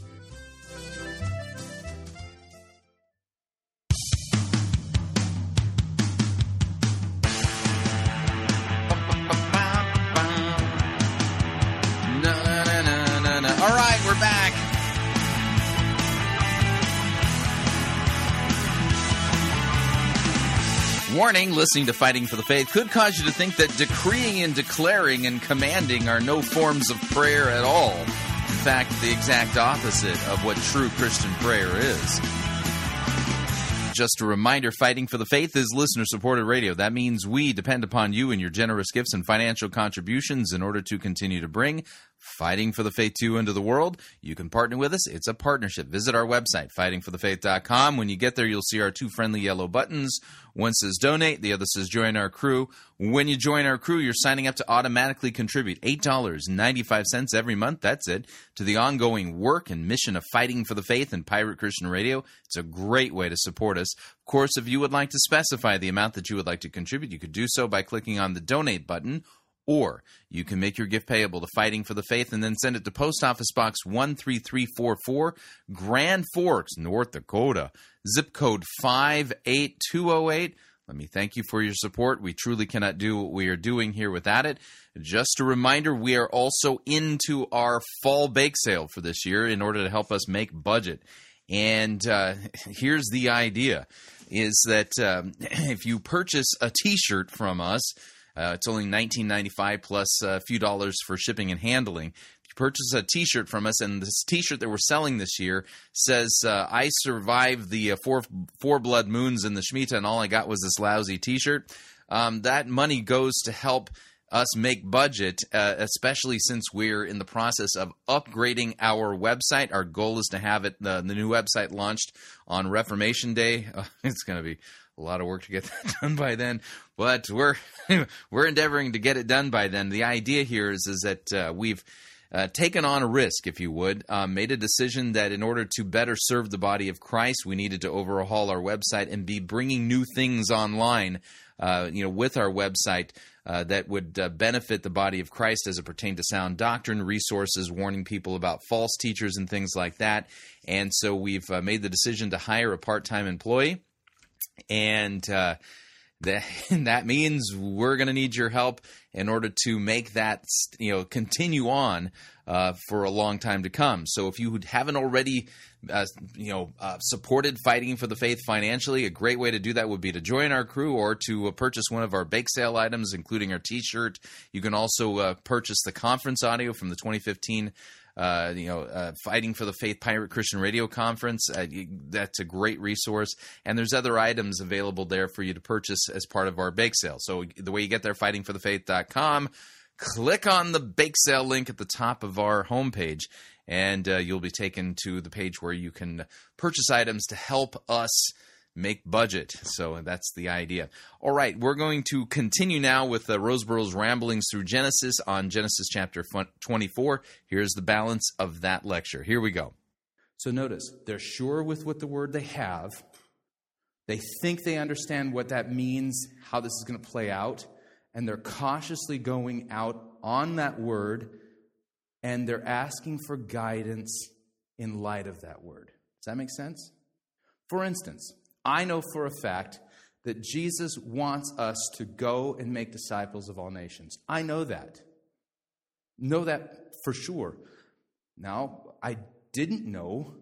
All right, we're back. Warning, listening to Fighting for the Faith could cause you to think that decreeing and declaring and commanding are no forms of prayer at all. In fact, the exact opposite of what true Christian prayer is. Just a reminder, Fighting for the Faith is listener-supported radio. That means we depend upon you and your generous gifts and financial contributions in order to continue to bring Fighting for the Faith two into the world. You can partner with us. It's a partnership. Visit our website, fighting for the faith dot com. When you get there, you'll see our two friendly yellow buttons. One says donate, the other says join our crew. When you join our crew, you're signing up to automatically contribute eight dollars and ninety-five cents every month, that's it, to the ongoing work and mission of Fighting for the Faith and Pirate Christian Radio. It's a great way to support us. Of course, if you would like to specify the amount that you would like to contribute, you could do so by clicking on the donate button, or you can make your gift payable to Fighting for the Faith and then send it to Post Office Box one three three four four, Grand Forks, North Dakota, zip code five eight two oh eight. Let me thank you for your support. We truly cannot do what we are doing here without it. Just a reminder, we are also into our fall bake sale for this year in order to help us make budget. And uh, here's the idea, is that um, if you purchase a T-shirt from us, Uh, it's only nineteen ninety-five plus a few dollars for shipping and handling. If you purchase a T-shirt from us, and this T-shirt that we're selling this year says, uh, I survived the uh, four, four blood moons in the Shemitah, and all I got was this lousy T-shirt. Um, that money goes to help us make budget, uh, especially since we're in the process of upgrading our website. Our goal is to have it the, the new website launched on Reformation Day. Uh, it's going to be a lot of work to get that done by then, but we're we're endeavoring to get it done by then. The idea here is, is that uh, we've uh, taken on a risk, if you would, uh, made a decision that in order to better serve the body of Christ, we needed to overhaul our website and be bringing new things online, uh, you know, with our website uh, that would uh, benefit the body of Christ as it pertained to sound doctrine, resources, warning people about false teachers and things like that. And so we've uh, made the decision to hire a part-time employee. And uh, that, that means we're going to need your help in order to make that, you know, continue on uh, for a long time to come. So if you haven't already, uh, you know, uh, supported Fighting for the Faith financially, a great way to do that would be to join our crew or to uh, purchase one of our bake sale items, including our T-shirt. You can also uh, purchase the conference audio from the twenty fifteen Uh, you know, uh, Fighting for the Faith Pirate Christian Radio Conference. Uh, you, that's a great resource. And there's other items available there for you to purchase as part of our bake sale. So the way you get there, fighting for the faith dot com, click on the bake sale link at the top of our homepage, and uh, you'll be taken to the page where you can purchase items to help us make budget. So that's the idea. All right, we're going to continue now with uh, Roseborough's ramblings through Genesis on Genesis chapter twenty-four. Here's the balance of that lecture. Here we go. So notice, they're sure with what the word they have. They think they understand what that means, how this is going to play out, and they're cautiously going out on that word, and they're asking for guidance in light of that word. Does that make sense? For instance, I know for a fact that Jesus wants us to go and make disciples of all nations. I know that. Know that for sure. Now, I didn't know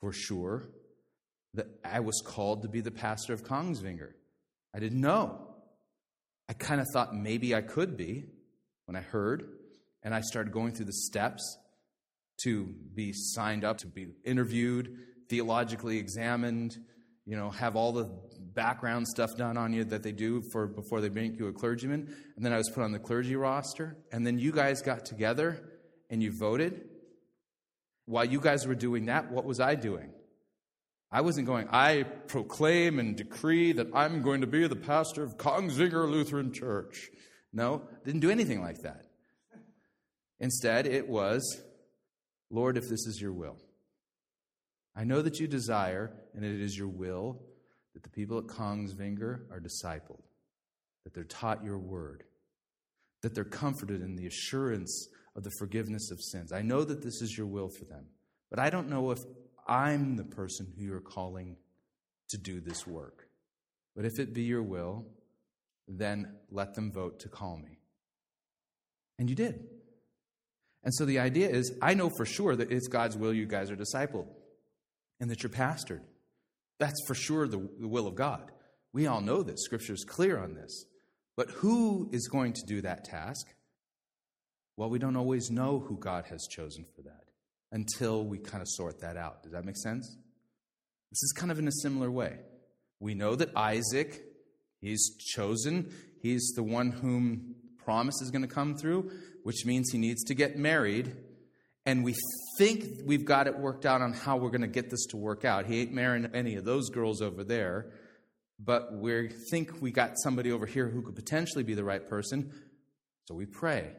for sure that I was called to be the pastor of Kongsvinger. I didn't know. I kind of thought maybe I could be when I heard, and I started going through the steps to be signed up, to be interviewed, theologically examined, you know, have all the background stuff done on you that they do for before they make you a clergyman. And then I was put on the clergy roster. And then you guys got together and you voted. While you guys were doing that, what was I doing? I wasn't going, I proclaim and decree that I'm going to be the pastor of Kongsvinger Lutheran Church. No, didn't do anything like that. Instead, it was, Lord, if this is your will. I know that you desire, and it is your will, that the people at Kongsvinger are discipled, that they're taught your word, that they're comforted in the assurance of the forgiveness of sins. I know that this is your will for them, but I don't know if I'm the person who you're calling to do this work. But if it be your will, then let them vote to call me. And you did. And so the idea is, I know for sure that it's God's will you guys are discipled, and that you're pastored. That's for sure the, the will of God. We all know this. Scripture is clear on this. But who is going to do that task? Well, we don't always know who God has chosen for that until we kind of sort that out. Does that make sense? This is kind of in a similar way. We know that Isaac, he's chosen. He's the one whom promise is going to come through, which means he needs to get married. And we think we've got it worked out on how we're going to get this to work out. He ain't marrying any of those girls over there, but we think we got somebody over here who could potentially be the right person. So we pray,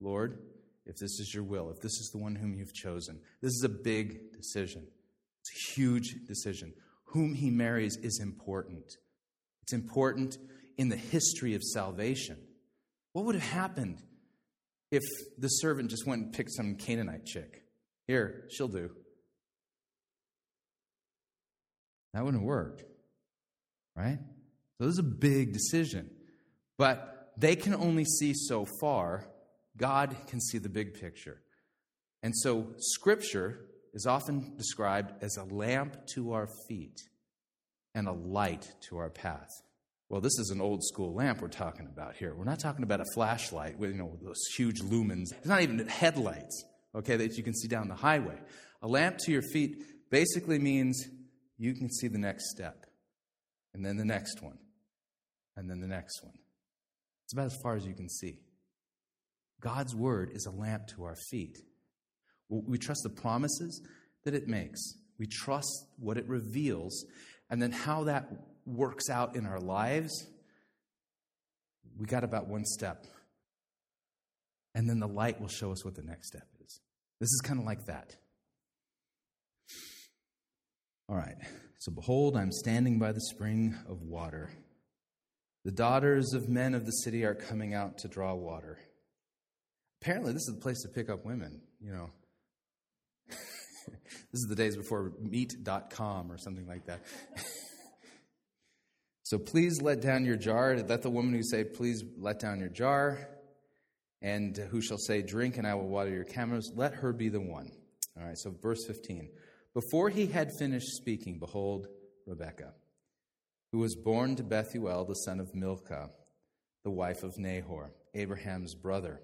Lord, if this is your will, if this is the one whom you've chosen. This is a big decision. It's a huge decision. Whom he marries is important. It's important in the history of salvation. What would have happened if the servant just went and picked some Canaanite chick? Here, she'll do. That wouldn't have worked, right? So this is a big decision. But they can only see so far. God can see the big picture. And so Scripture is often described as a lamp to our feet and a light to our path. Well, this is an old school lamp we're talking about here. We're not talking about a flashlight with, you know, those huge lumens. It's not even headlights, okay, that you can see down the highway. A lamp to your feet basically means you can see the next step, and then the next one, and then the next one. It's about as far as you can see. God's word is a lamp to our feet. We trust the promises that it makes. We trust what it reveals, and then how that works out in our lives. We got about one step, and then the light will show us what the next step is. This is kind of like that. All right. So behold, I'm standing by the spring of water. The daughters of men of the city are coming out to draw water. Apparently, this is the place to pick up women, you know. This is the days before meet dot com or something like that. So please let down your jar. Let the woman who say, please let down your jar, and who shall say, drink, and I will water your camels, let her be the one. All right, so verse fifteen. Before he had finished speaking, behold, Rebekah, who was born to Bethuel, the son of Milcah, the wife of Nahor, Abraham's brother,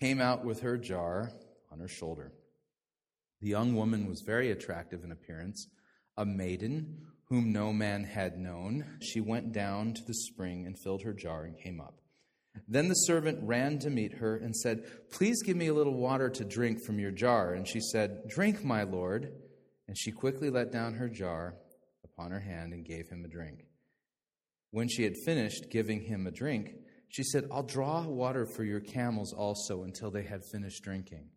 came out with her jar on her shoulder. The young woman was very attractive in appearance, a maiden whom no man had known. She went down to the spring and filled her jar and came up. Then the servant ran to meet her and said, please give me a little water to drink from your jar. And she said, drink, my lord. And she quickly let down her jar upon her hand and gave him a drink. When she had finished giving him a drink, she said, I'll draw water for your camels also until they had finished drinking.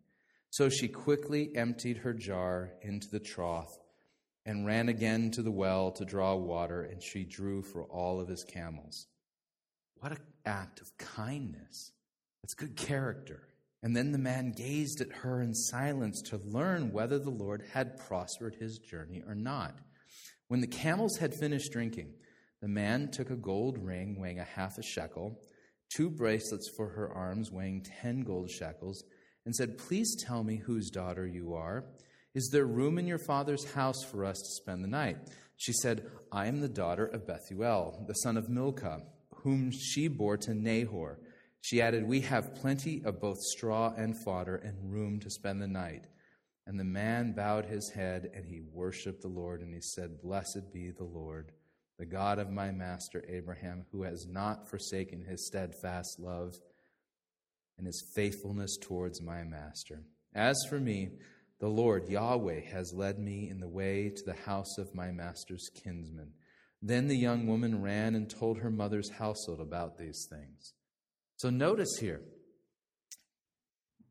So she quickly emptied her jar into the trough and ran again to the well to draw water, and she drew for all of his camels. What an act of kindness. That's good character. And then the man gazed at her in silence to learn whether the Lord had prospered his journey or not. When the camels had finished drinking, the man took a gold ring weighing a half a shekel, two bracelets for her arms weighing ten gold shekels, and said, please tell me whose daughter you are. Is there room in your father's house for us to spend the night? She said, I am the daughter of Bethuel, the son of Milcah, whom she bore to Nahor. She added, we have plenty of both straw and fodder and room to spend the night. And the man bowed his head, and he worshiped the Lord, and he said, blessed be the Lord, the God of my master Abraham, who has not forsaken his steadfast love and his faithfulness towards my master. As for me, the Lord Yahweh has led me in the way to the house of my master's kinsman. Then the young woman ran and told her mother's household about these things. So notice here,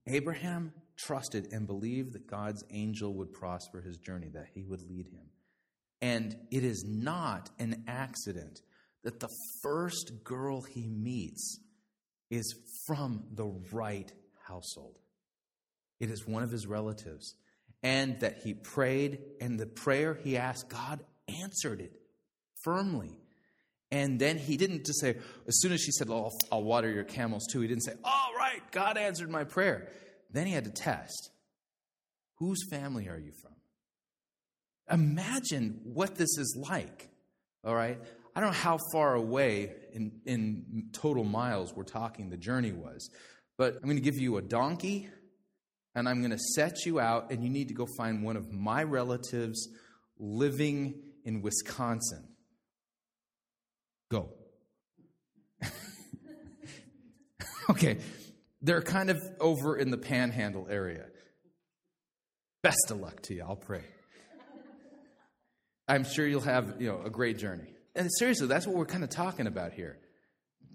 Abraham trusted and believed that God's angel would prosper his journey, that he would lead him. And it is not an accident that the first girl he meets is from the right household. It is one of his relatives. And that he prayed, and the prayer he asked, God answered it firmly. And then he didn't just say, as soon as she said, oh, I'll water your camels too, he didn't say, all right, God answered my prayer. Then he had to test. Whose family are you from? Imagine what this is like, all right? I don't know how far away in, in total miles we're talking the journey was, but I'm going to give you a donkey, and I'm going to set you out, and you need to go find one of my relatives living in Wisconsin. Go. Okay, they're kind of over in the panhandle area. Best of luck to you, I'll pray. I'm sure you'll have, you know, a great journey. And seriously, that's what we're kind of talking about here.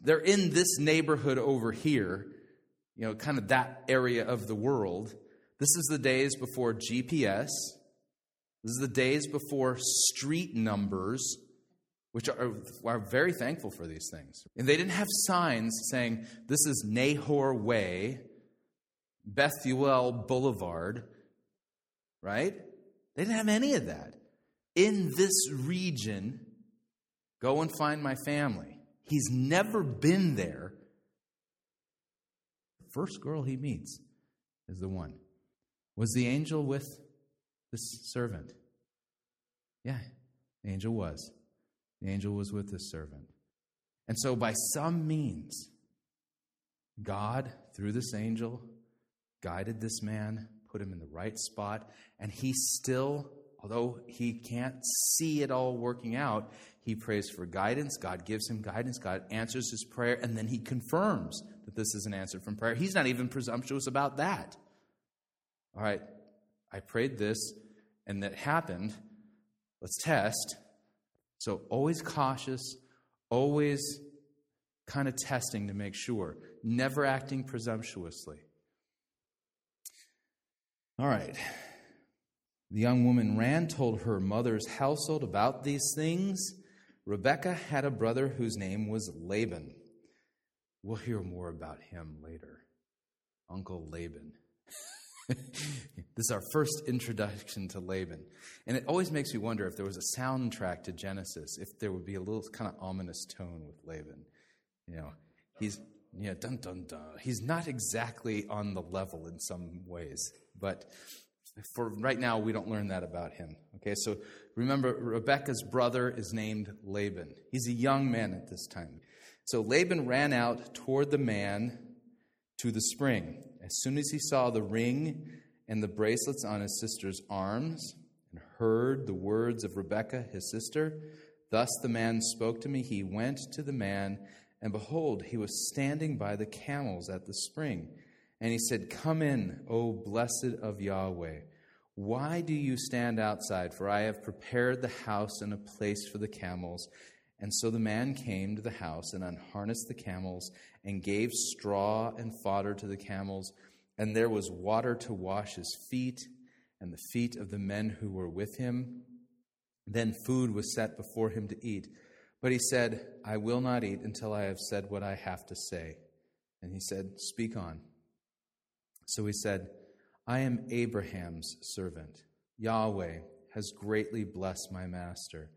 They're in this neighborhood over here, you know, kind of that area of the world. This is the days before G P S. This is the days before street numbers, which are, are very thankful for these things. And they didn't have signs saying, this is Nahor Way, Bethuel Boulevard, right? They didn't have any of that. In this region, go and find my family. He's never been there. The first girl he meets is the one. Was the angel with this servant? Yeah, the angel was. The angel was with this servant. And so by some means, God, through this angel, guided this man, put him in the right spot, and he still, although he can't see it all working out, he prays for guidance. God gives him guidance. God answers his prayer, and then he confirms that this is an answer from prayer. He's not even presumptuous about that. All right, I prayed this, and that happened. Let's test. So always cautious, always kind of testing to make sure, never acting presumptuously. All right. The young woman ran, told her mother's household about these things. Rebekah had a brother whose name was Laban. We'll hear more about him later. Uncle Laban. This is our first introduction to Laban. And it always makes me wonder if there was a soundtrack to Genesis, if there would be a little kind of ominous tone with Laban. You know, he's, yeah, dun, dun, dun. He's not exactly on the level in some ways, but for right now, we don't learn that about him. Okay, so remember, Rebekah's brother is named Laban. He's a young man at this time. So Laban ran out toward the man to the spring. As soon as he saw the ring and the bracelets on his sister's arms and heard the words of Rebekah, his sister, thus the man spoke to me. He went to the man, and behold, he was standing by the camels at the spring. And he said, come in, O blessed of Yahweh. Why do you stand outside? For I have prepared the house and a place for the camels. And so the man came to the house and unharnessed the camels and gave straw and fodder to the camels, and there was water to wash his feet and the feet of the men who were with him. Then food was set before him to eat. But he said, I will not eat until I have said what I have to say. And he said, speak on. So he said, I am Abraham's servant. Yahweh has greatly blessed my master.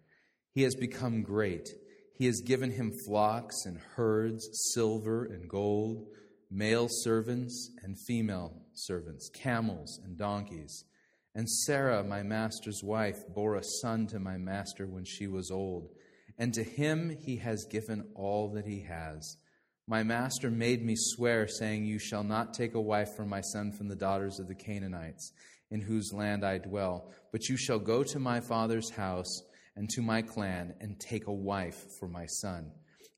He has become great. He has given him flocks and herds, silver and gold, male servants and female servants, camels and donkeys. And Sarah, my master's wife, bore a son to my master when she was old. And to him he has given all that he has. My master made me swear, saying, you shall not take a wife for my son from the daughters of the Canaanites, in whose land I dwell, but you shall go to my father's house and to my clan, and take a wife for my son.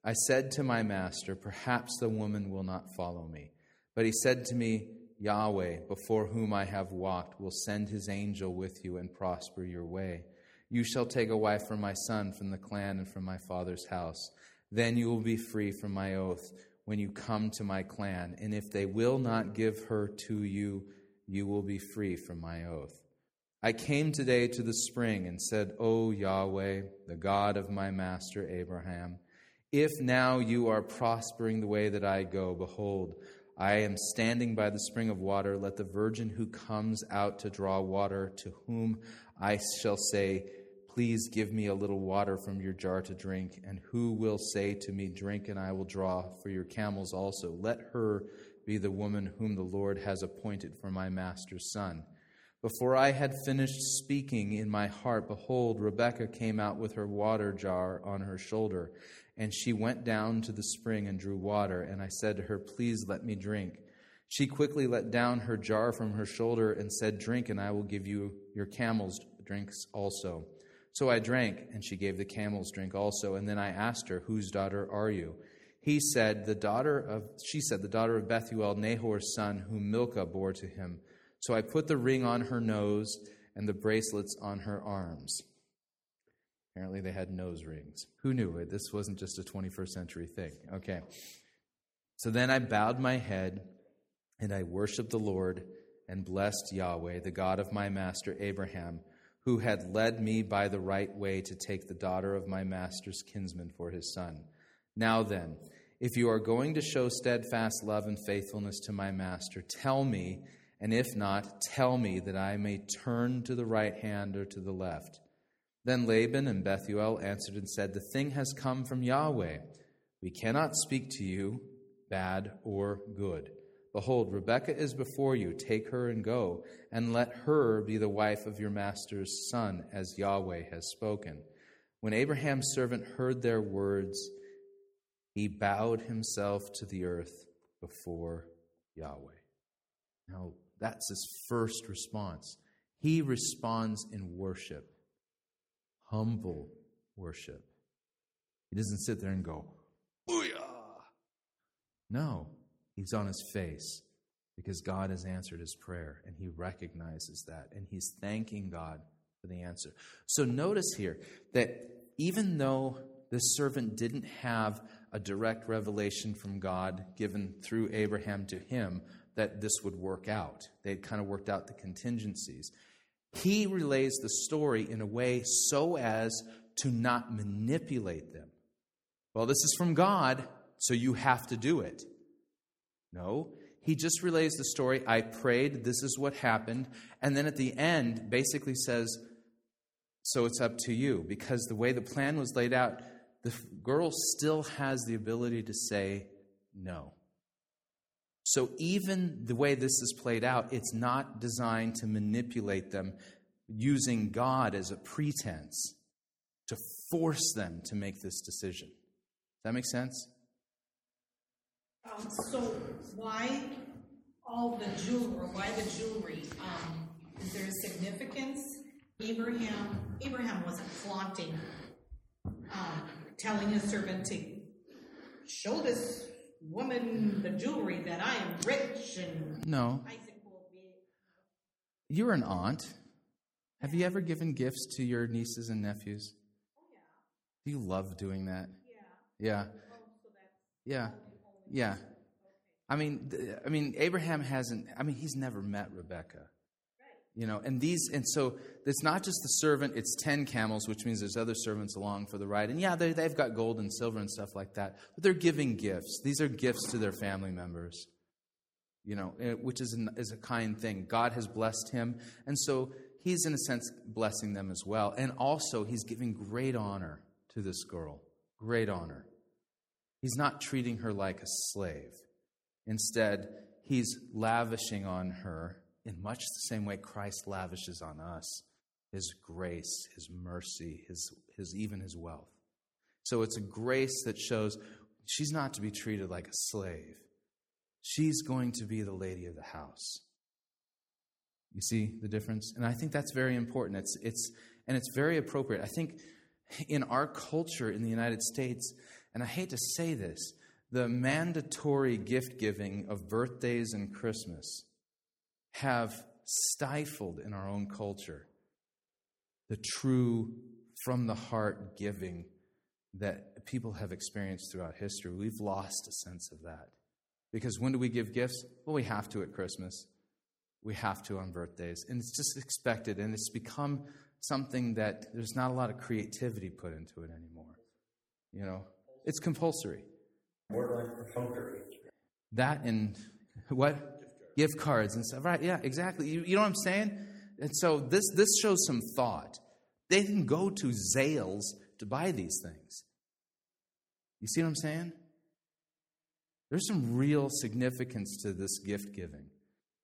I said to my master, perhaps the woman will not follow me. But he said to me, Yahweh, before whom I have walked, will send his angel with you and prosper your way. You shall take a wife for my son from the clan and from my father's house. Then you will be free from my oath when you come to my clan. And if they will not give her to you, you will be free from my oath. I came today to the spring and said, O Yahweh, the God of my master Abraham, if now you are prospering the way that I go, behold, I am standing by the spring of water. Let the virgin who comes out to draw water, to whom I shall say, please give me a little water from your jar to drink, and who will say to me, drink, and I will draw for your camels also. Let her be the woman whom the Lord has appointed for my master's son. Before I had finished speaking in my heart, behold, Rebekah came out with her water jar on her shoulder, and she went down to the spring and drew water, and I said to her, please let me drink. She quickly let down her jar from her shoulder and said, drink, and I will give you your camels drinks also. So I drank, and she gave the camels drink also. And then I asked her, whose daughter are you? He said, the daughter of, she said, the daughter of Bethuel, Nahor's son, whom Milcah bore to him. So I put the ring on her nose and the bracelets on her arms. Apparently they had nose rings. Who knew it? This wasn't just a twenty-first century thing. Okay. So then I bowed my head and I worshiped the Lord and blessed Yahweh, the God of my master Abraham, who had led me by the right way to take the daughter of my master's kinsman for his son. Now then, if you are going to show steadfast love and faithfulness to my master, tell me, and if not, tell me that I may turn to the right hand or to the left. Then Laban and Bethuel answered and said, the thing has come from Yahweh. We cannot speak to you, bad or good. Behold, Rebekah is before you. Take her and go, and let her be the wife of your master's son, as Yahweh has spoken. When Abraham's servant heard their words, he bowed himself to the earth before Yahweh. Now, that's his first response. He responds in worship, humble worship. He doesn't sit there and go, booyah! No. He's on his face because God has answered his prayer, and he recognizes that, and he's thanking God for the answer. So notice here that even though this servant didn't have a direct revelation from God given through Abraham to him that this would work out, they had kind of worked out the contingencies, he relays the story in a way so as to not manipulate them. Well, this is from God, so you have to do it. No, he just relays the story. I prayed, this is what happened. And then at the end, basically says, so it's up to you. Because the way the plan was laid out, the girl still has the ability to say no. So even the way this is played out, it's not designed to manipulate them using God as a pretense to force them to make this decision. Does that make sense? Um, so why all the jewelry, why the jewelry, um, is there significance? Abraham Abraham wasn't flaunting, uh, telling his servant to show this woman the jewelry that I am rich and no. Isaac will be. You're an aunt. Have you ever given gifts to your nieces and nephews? Oh, yeah. Do you love doing that? Yeah. Yeah. Oh, so yeah. Yeah. I mean, I mean, Abraham hasn't, I mean, he's never met Rebekah, right. You know, and these, and so it's not just the servant, it's ten camels, which means there's other servants along for the ride. And yeah, they, they've got gold and silver and stuff like that, but they're giving gifts. These are gifts to their family members, you know, which is, an, is a kind thing. God has blessed him. And so he's in a sense blessing them as well. And also he's giving great honor to this girl, great honor. He's not treating her like a slave. Instead, he's lavishing on her in much the same way Christ lavishes on us his grace, his mercy, his, his even his wealth. So it's a grace that shows she's not to be treated like a slave. She's going to be the lady of the house. You see the difference? And I think that's very important. It's it's and it's very appropriate. I think in our culture in the United States, and I hate to say this, the mandatory gift giving of birthdays and Christmas have stifled in our own culture the true, from the heart giving that people have experienced throughout history. We've lost a sense of that. Because when do we give gifts? Well, we have to at Christmas. We have to on birthdays. And it's just expected. And it's become something that there's not a lot of creativity put into it anymore. You know? It's compulsory. More like perfunctory. That and what? Gift cards. Gift cards and stuff. Right, yeah, exactly. You, you know what I'm saying? And so this this shows some thought. They didn't go to Zales to buy these things. You see what I'm saying? There's some real significance to this gift giving.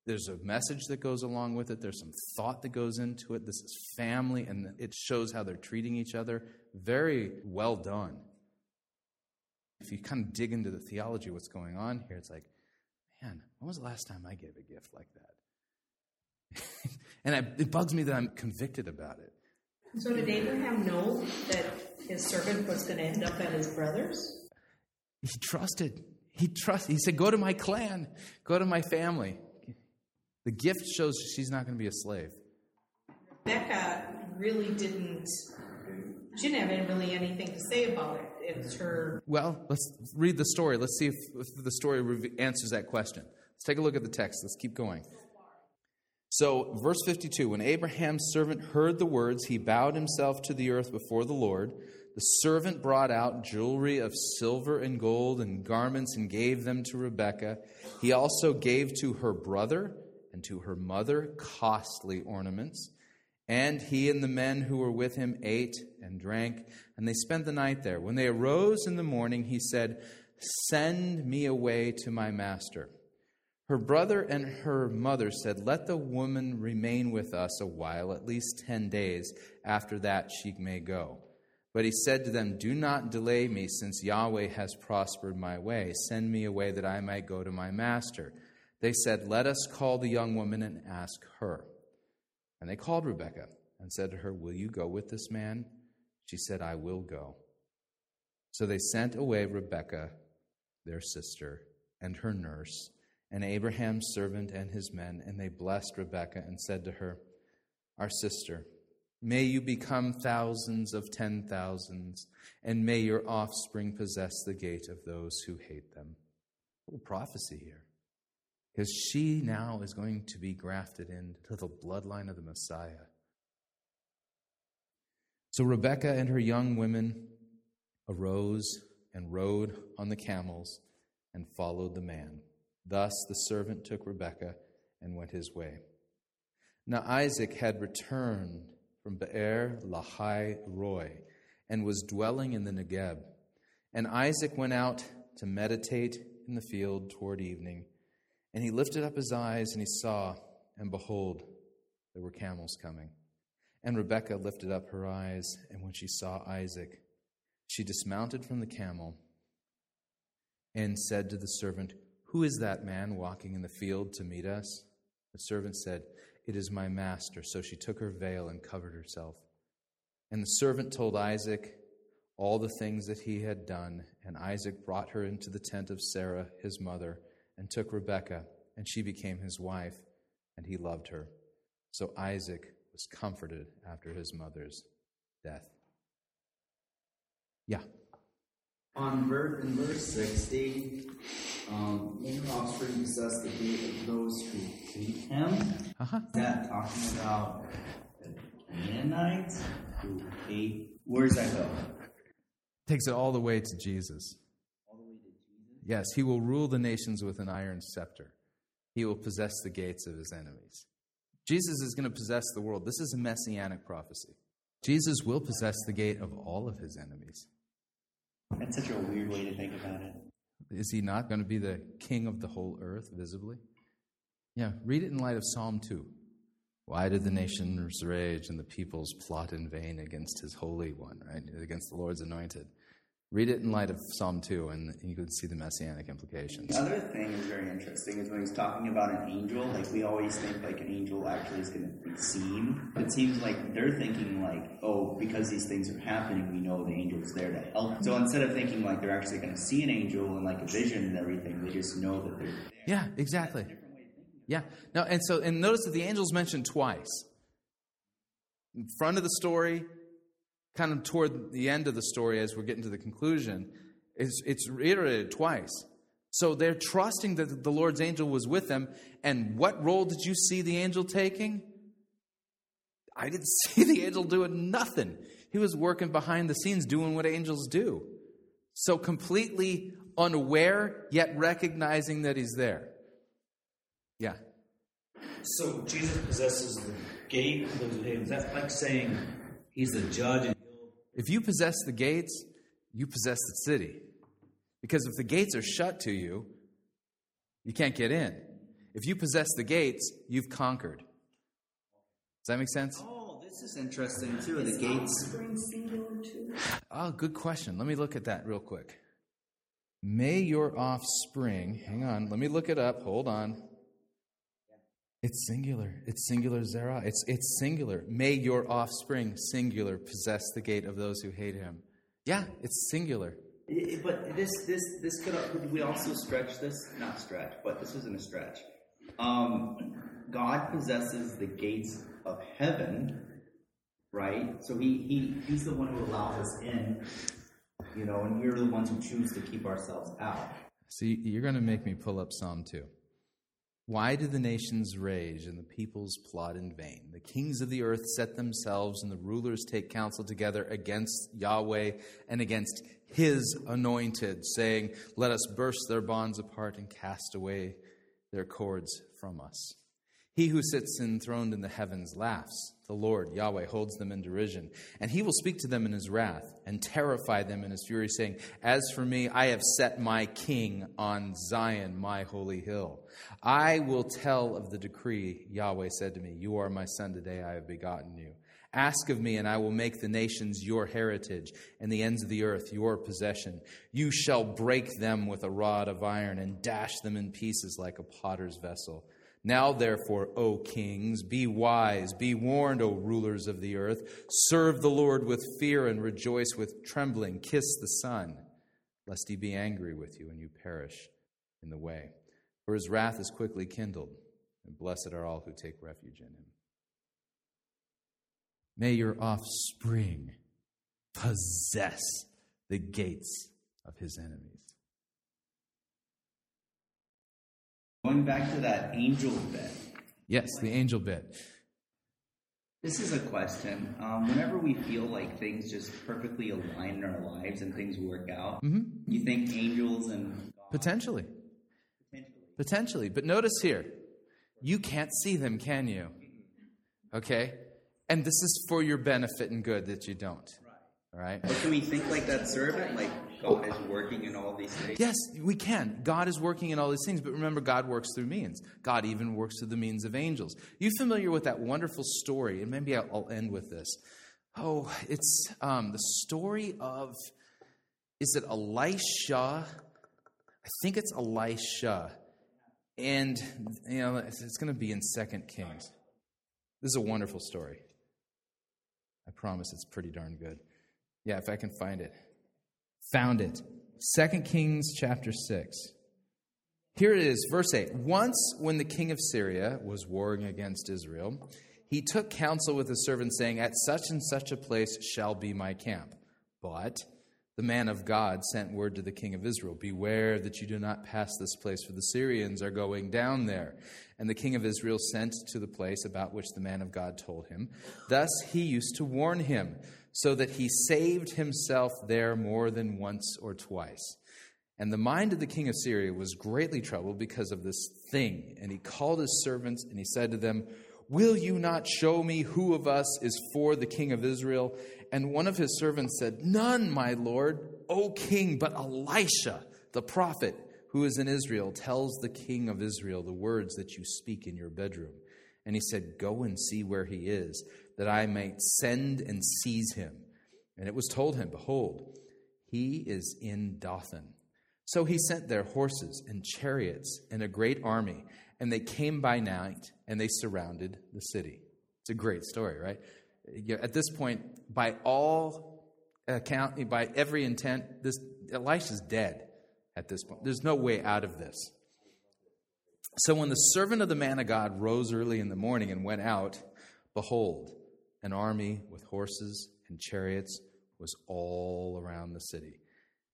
There's a message that goes along with it. There's some thought that goes into it. This is family, and it shows how they're treating each other. Very well done. If you kind of dig into the theology of what's going on here, it's like, man, when was the last time I gave a gift like that? And I, it bugs me that I'm convicted about it. So did Abraham know that his servant was going to end up at his brother's? He trusted. He trusted. He said, go to my clan. Go to my family. The gift shows she's not going to be a slave. Rebekah really didn't, she didn't have really anything to say about it. It's her. Well, let's read the story. Let's see if, if the story answers that question. Let's take a look at the text. Let's keep going. So, verse fifty-two, when Abraham's servant heard the words, he bowed himself to the earth before the Lord. The servant brought out jewelry of silver and gold and garments and gave them to Rebekah. He also gave to her brother and to her mother costly ornaments. And he and the men who were with him ate and drank, and they spent the night there. When they arose in the morning, he said, "Send me away to my master." Her brother and her mother said, "Let the woman remain with us a while, at least ten days. After that she may go." But he said to them, "Do not delay me, since Yahweh has prospered my way. Send me away that I might go to my master." They said, "Let us call the young woman and ask her." And they called Rebekah and said to her, "Will you go with this man?" She said, "I will go." So they sent away Rebekah, their sister, and her nurse, and Abraham's servant and his men, and they blessed Rebekah and said to her, "Our sister, may you become thousands of ten thousands, and may your offspring possess the gate of those who hate them." A little prophecy here, because she now is going to be grafted into the bloodline of the Messiah. So Rebekah and her young women arose and rode on the camels and followed the man. Thus the servant took Rebekah and went his way. Now Isaac had returned from Be'er Lahai Roi and was dwelling in the Negeb. And Isaac went out to meditate in the field toward evening. And he lifted up his eyes and he saw, and behold, there were camels coming. And Rebekah lifted up her eyes, and when she saw Isaac, she dismounted from the camel and said to the servant, "Who is that man walking in the field to meet us?" The servant said, "It is my master." So she took her veil and covered herself. And the servant told Isaac all the things that he had done. And Isaac brought her into the tent of Sarah, his mother, and took Rebekah, and she became his wife, and he loved her. So Isaac was comforted after his mother's death. Yeah. On verse, in verse sixty, um, "May your offspring possess the gate of those who hate him." Uh-huh. Is that talking about the Canaanites who hate? Where's that go? Takes it all the way to Jesus. All the way to Jesus? Yes, he will rule the nations with an iron scepter. He will possess the gates of his enemies. Jesus is going to possess the world. This is a messianic prophecy. Jesus will possess the gate of all of his enemies. That's such a weird way to think about it. Is he not going to be the king of the whole earth, visibly? Yeah, read it in light of Psalm two. Why did the nations rage and the peoples plot in vain against his Holy One, right? Against the Lord's anointed. Read it in light of Psalm two, and you can see the messianic implications. The other thing is very interesting is when he's talking about an angel, like we always think like an angel actually is going to be seen. It seems like they're thinking like, oh, because these things are happening, we know the angel is there to help. So instead of thinking like they're actually going to see an angel and like a vision and everything, they just know that they're there. Yeah, exactly. Yeah. No, and so and notice that the angel's mentioned twice. In front of the story, kind of toward the end of the story as we're getting to the conclusion, it's, it's reiterated twice. So they're trusting that the Lord's angel was with them. And what role did you see the angel taking? I didn't see the angel doing nothing. He was working behind the scenes doing what angels do. So completely unaware, yet recognizing that he's there. Yeah. So Jesus possesses the gate of those names. That's like saying he's the judge and if you possess the gates, you possess the city. Because if the gates are shut to you, you can't get in. If you possess the gates, you've conquered. Does that make sense? Oh, this is interesting, too. Is the gates singular, too? Oh, good question. Let me look at that real quick. May your offspring... Hang on. Let me look it up. Hold on. It's singular. It's singular zera. It's it's singular. May your offspring, singular, possess the gate of those who hate him. Yeah, it's singular. It, but this this this could could we also stretch this? Not stretch, but this isn't a stretch. Um, God possesses the gates of heaven, right? So he he he's the one who allows us in, you know, and we're the ones who choose to keep ourselves out. See, you're going to make me pull up Psalm two. Why do the nations rage and the peoples plot in vain? The kings of the earth set themselves and the rulers take counsel together against Yahweh and against his anointed, saying, let us burst their bonds apart and cast away their cords from us. He who sits enthroned in the heavens laughs. The Lord, Yahweh, holds them in derision. And he will speak to them in his wrath and terrify them in his fury, saying, as for me, I have set my king on Zion, my holy hill. I will tell of the decree. Yahweh said to me, you are my son, today I have begotten you. Ask of me, and I will make the nations your heritage, and the ends of the earth your possession. You shall break them with a rod of iron and dash them in pieces like a potter's vessel. Now, therefore, O kings, be wise, be warned, O rulers of the earth. Serve the Lord with fear and rejoice with trembling. Kiss the Son, lest he be angry with you and you perish in the way. For his wrath is quickly kindled, and blessed are all who take refuge in him. May your offspring possess the gates of his enemies. Going back to that angel bit. Yes, the angel bit. This is a question. Um, whenever we feel like things just perfectly align in our lives and things work out, mm-hmm. You think angels and God? Potentially. Potentially. Potentially. But notice here, you can't see them, can you? Okay? And this is for your benefit and good that you don't. All right? But can we think like that servant, like, God is working in all these things? Yes, we can. God is working in all these things, but remember, God works through means. God even works through the means of angels. You familiar with that wonderful story? And maybe I'll end with this. Oh, it's um, the story of, is it Elisha? I think it's Elisha. And, you know, it's, it's going to be in Second Kings. This is a wonderful story. I promise it's pretty darn good. Yeah, if I can find it. Found it. Second Kings chapter six. Here it is, verse eight. Once when the king of Syria was warring against Israel, he took counsel with his servants, saying, at such and such a place shall be my camp. But the man of God sent word to the king of Israel, beware that you do not pass this place, for the Syrians are going down there. And the king of Israel sent to the place about which the man of God told him. Thus he used to warn him, so that he saved himself there more than once or twice. And the mind of the king of Syria was greatly troubled because of this thing. And he called his servants and he said to them, will you not show me who of us is for the king of Israel? And one of his servants said, none, my lord, O king, but Elisha, the prophet who is in Israel, tells the king of Israel the words that you speak in your bedroom. And he said, go and see where he is, that I might send and seize him. And it was told him, behold, he is in Dothan. So he sent their horses and chariots and a great army, and they came by night, and they surrounded the city. It's a great story, right? At this point, by all account, by every intent, this Elisha's dead at this point. There's no way out of this. So when the servant of the man of God rose early in the morning and went out, behold, an army with horses and chariots was all around the city.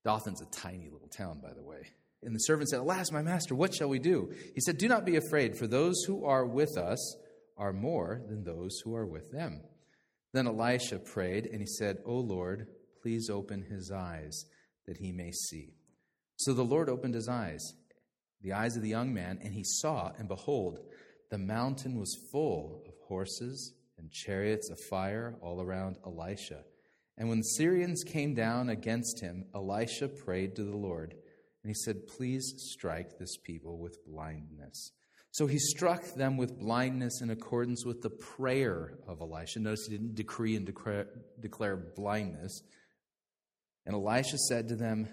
Dothan's a tiny little town, by the way. And the servant said, alas, my master, what shall we do? He said, do not be afraid, for those who are with us are more than those who are with them. Then Elisha prayed, and he said, O Lord, please open his eyes that he may see. So the Lord opened his eyes, the eyes of the young man, and he saw, and behold, the mountain was full of horses and chariots of fire all around Elisha. And when the Syrians came down against him, Elisha prayed to the Lord, and he said, please strike this people with blindness. So he struck them with blindness in accordance with the prayer of Elisha. Notice he didn't decree and declare, declare blindness. And Elisha said to them,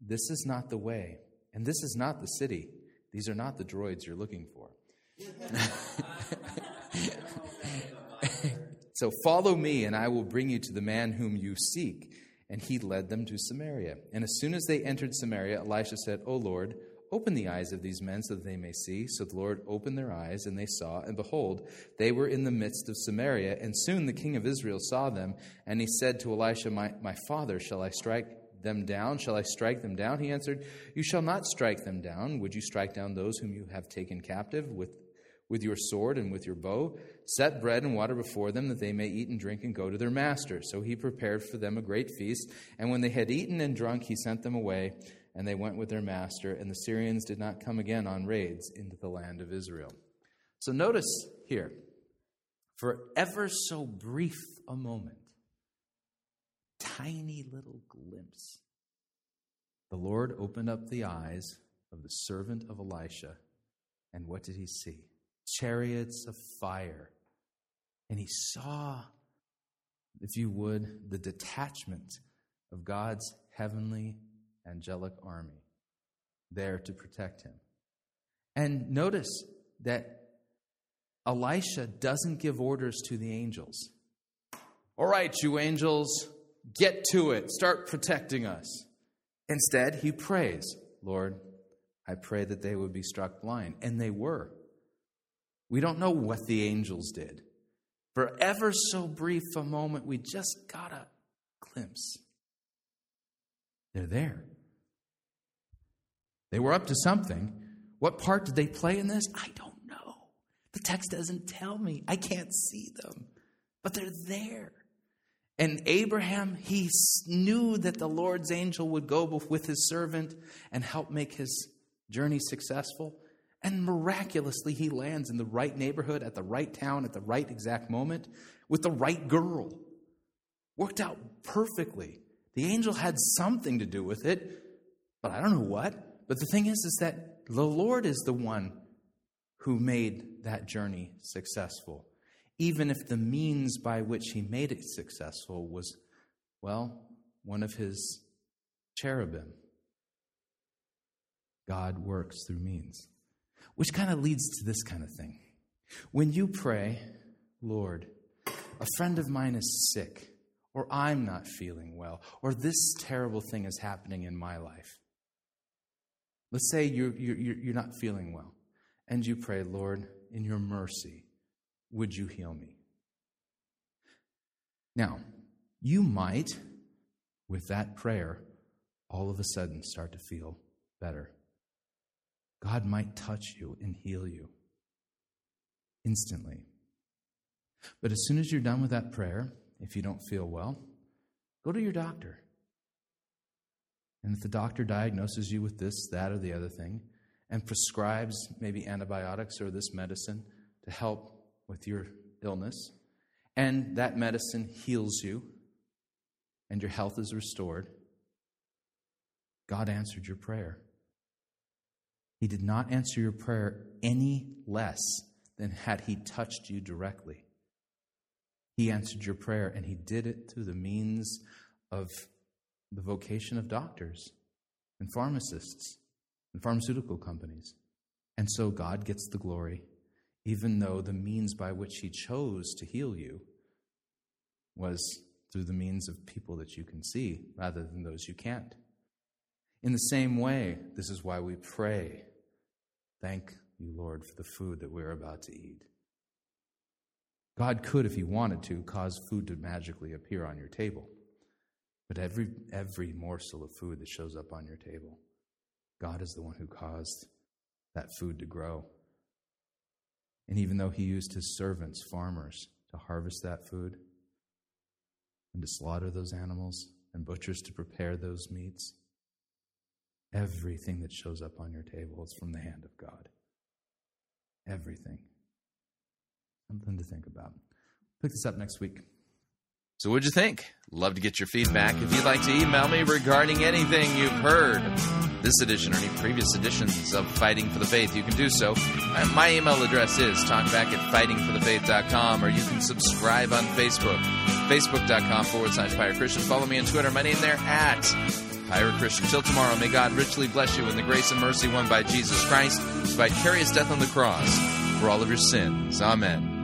this is not the way, and this is not the city. These are not the droids you're looking for. So follow me, and I will bring you to the man whom you seek. And he led them to Samaria. And as soon as they entered Samaria, Elisha said, O Lord, open the eyes of these men so that they may see. So the Lord opened their eyes, and they saw, and behold, they were in the midst of Samaria. And soon the king of Israel saw them, and he said to Elisha, My, my father, shall I strike them down? Shall I strike them down? He answered, You shall not strike them down. Would you strike down those whom you have taken captive with with your sword and with your bow? Set bread and water before them, that they may eat and drink and go to their master. So he prepared for them a great feast, and when they had eaten and drunk, he sent them away, and they went with their master, and the Syrians did not come again on raids into the land of Israel. So notice here, for ever so brief a moment, tiny little glimpse, the Lord opened up the eyes of the servant of Elisha, and what did he see? Chariots of fire. And he saw, if you would, the detachment of God's heavenly angelic army there to protect him. And notice that Elisha doesn't give orders to the angels. All right, you angels, get to it. Start protecting us. Instead, he prays, Lord, I pray that they would be struck blind. And they were. We don't know what the angels did. For ever so brief a moment, we just got a glimpse. They're there. They were up to something. What part did they play in this? I don't know. The text doesn't tell me. I can't see them. But they're there. And Abraham, he knew that the Lord's angel would go with his servant and help make his journey successful. And miraculously, he lands in the right neighborhood, at the right town, at the right exact moment, with the right girl. Worked out perfectly. The angel had something to do with it, but I don't know what. But the thing is, is that the Lord is the one who made that journey successful, even if the means by which he made it successful was, well, one of his cherubim. God works through means. Which kind of leads to this kind of thing. When you pray, Lord, a friend of mine is sick, or I'm not feeling well, or this terrible thing is happening in my life. Let's say you're, you're, you're not feeling well, and you pray, Lord, in your mercy, would you heal me? Now, you might, with that prayer, all of a sudden start to feel better. God might touch you and heal you instantly. But as soon as you're done with that prayer, if you don't feel well, go to your doctor. And if the doctor diagnoses you with this, that, or the other thing, and prescribes maybe antibiotics or this medicine to help with your illness, and that medicine heals you, and your health is restored, God answered your prayer. He did not answer your prayer any less than had he touched you directly. He answered your prayer, and he did it through the means of the vocation of doctors and pharmacists and pharmaceutical companies. And so God gets the glory, even though the means by which he chose to heal you was through the means of people that you can see rather than those you can't. In the same way, this is why we pray, thank you, Lord, for the food that we're about to eat. God could, if he wanted to, cause food to magically appear on your table. But every every morsel of food that shows up on your table, God is the one who caused that food to grow. And even though he used his servants, farmers, to harvest that food and to slaughter those animals and butchers to prepare those meats, everything that shows up on your table is from the hand of God. Everything. Something to think about. Pick this up next week. So what'd you think? Love to get your feedback. If you'd like to email me regarding anything you've heard this edition or any previous editions of Fighting for the Faith, you can do so. My email address is talkback at fighting for the faith dot com, or you can subscribe on Facebook, facebook.com forward slash Pirate Christian. Follow me on Twitter. My name there at Pirate Christian. Till tomorrow, may God richly bless you in the grace and mercy won by Jesus Christ, his vicarious death on the cross for all of your sins. Amen.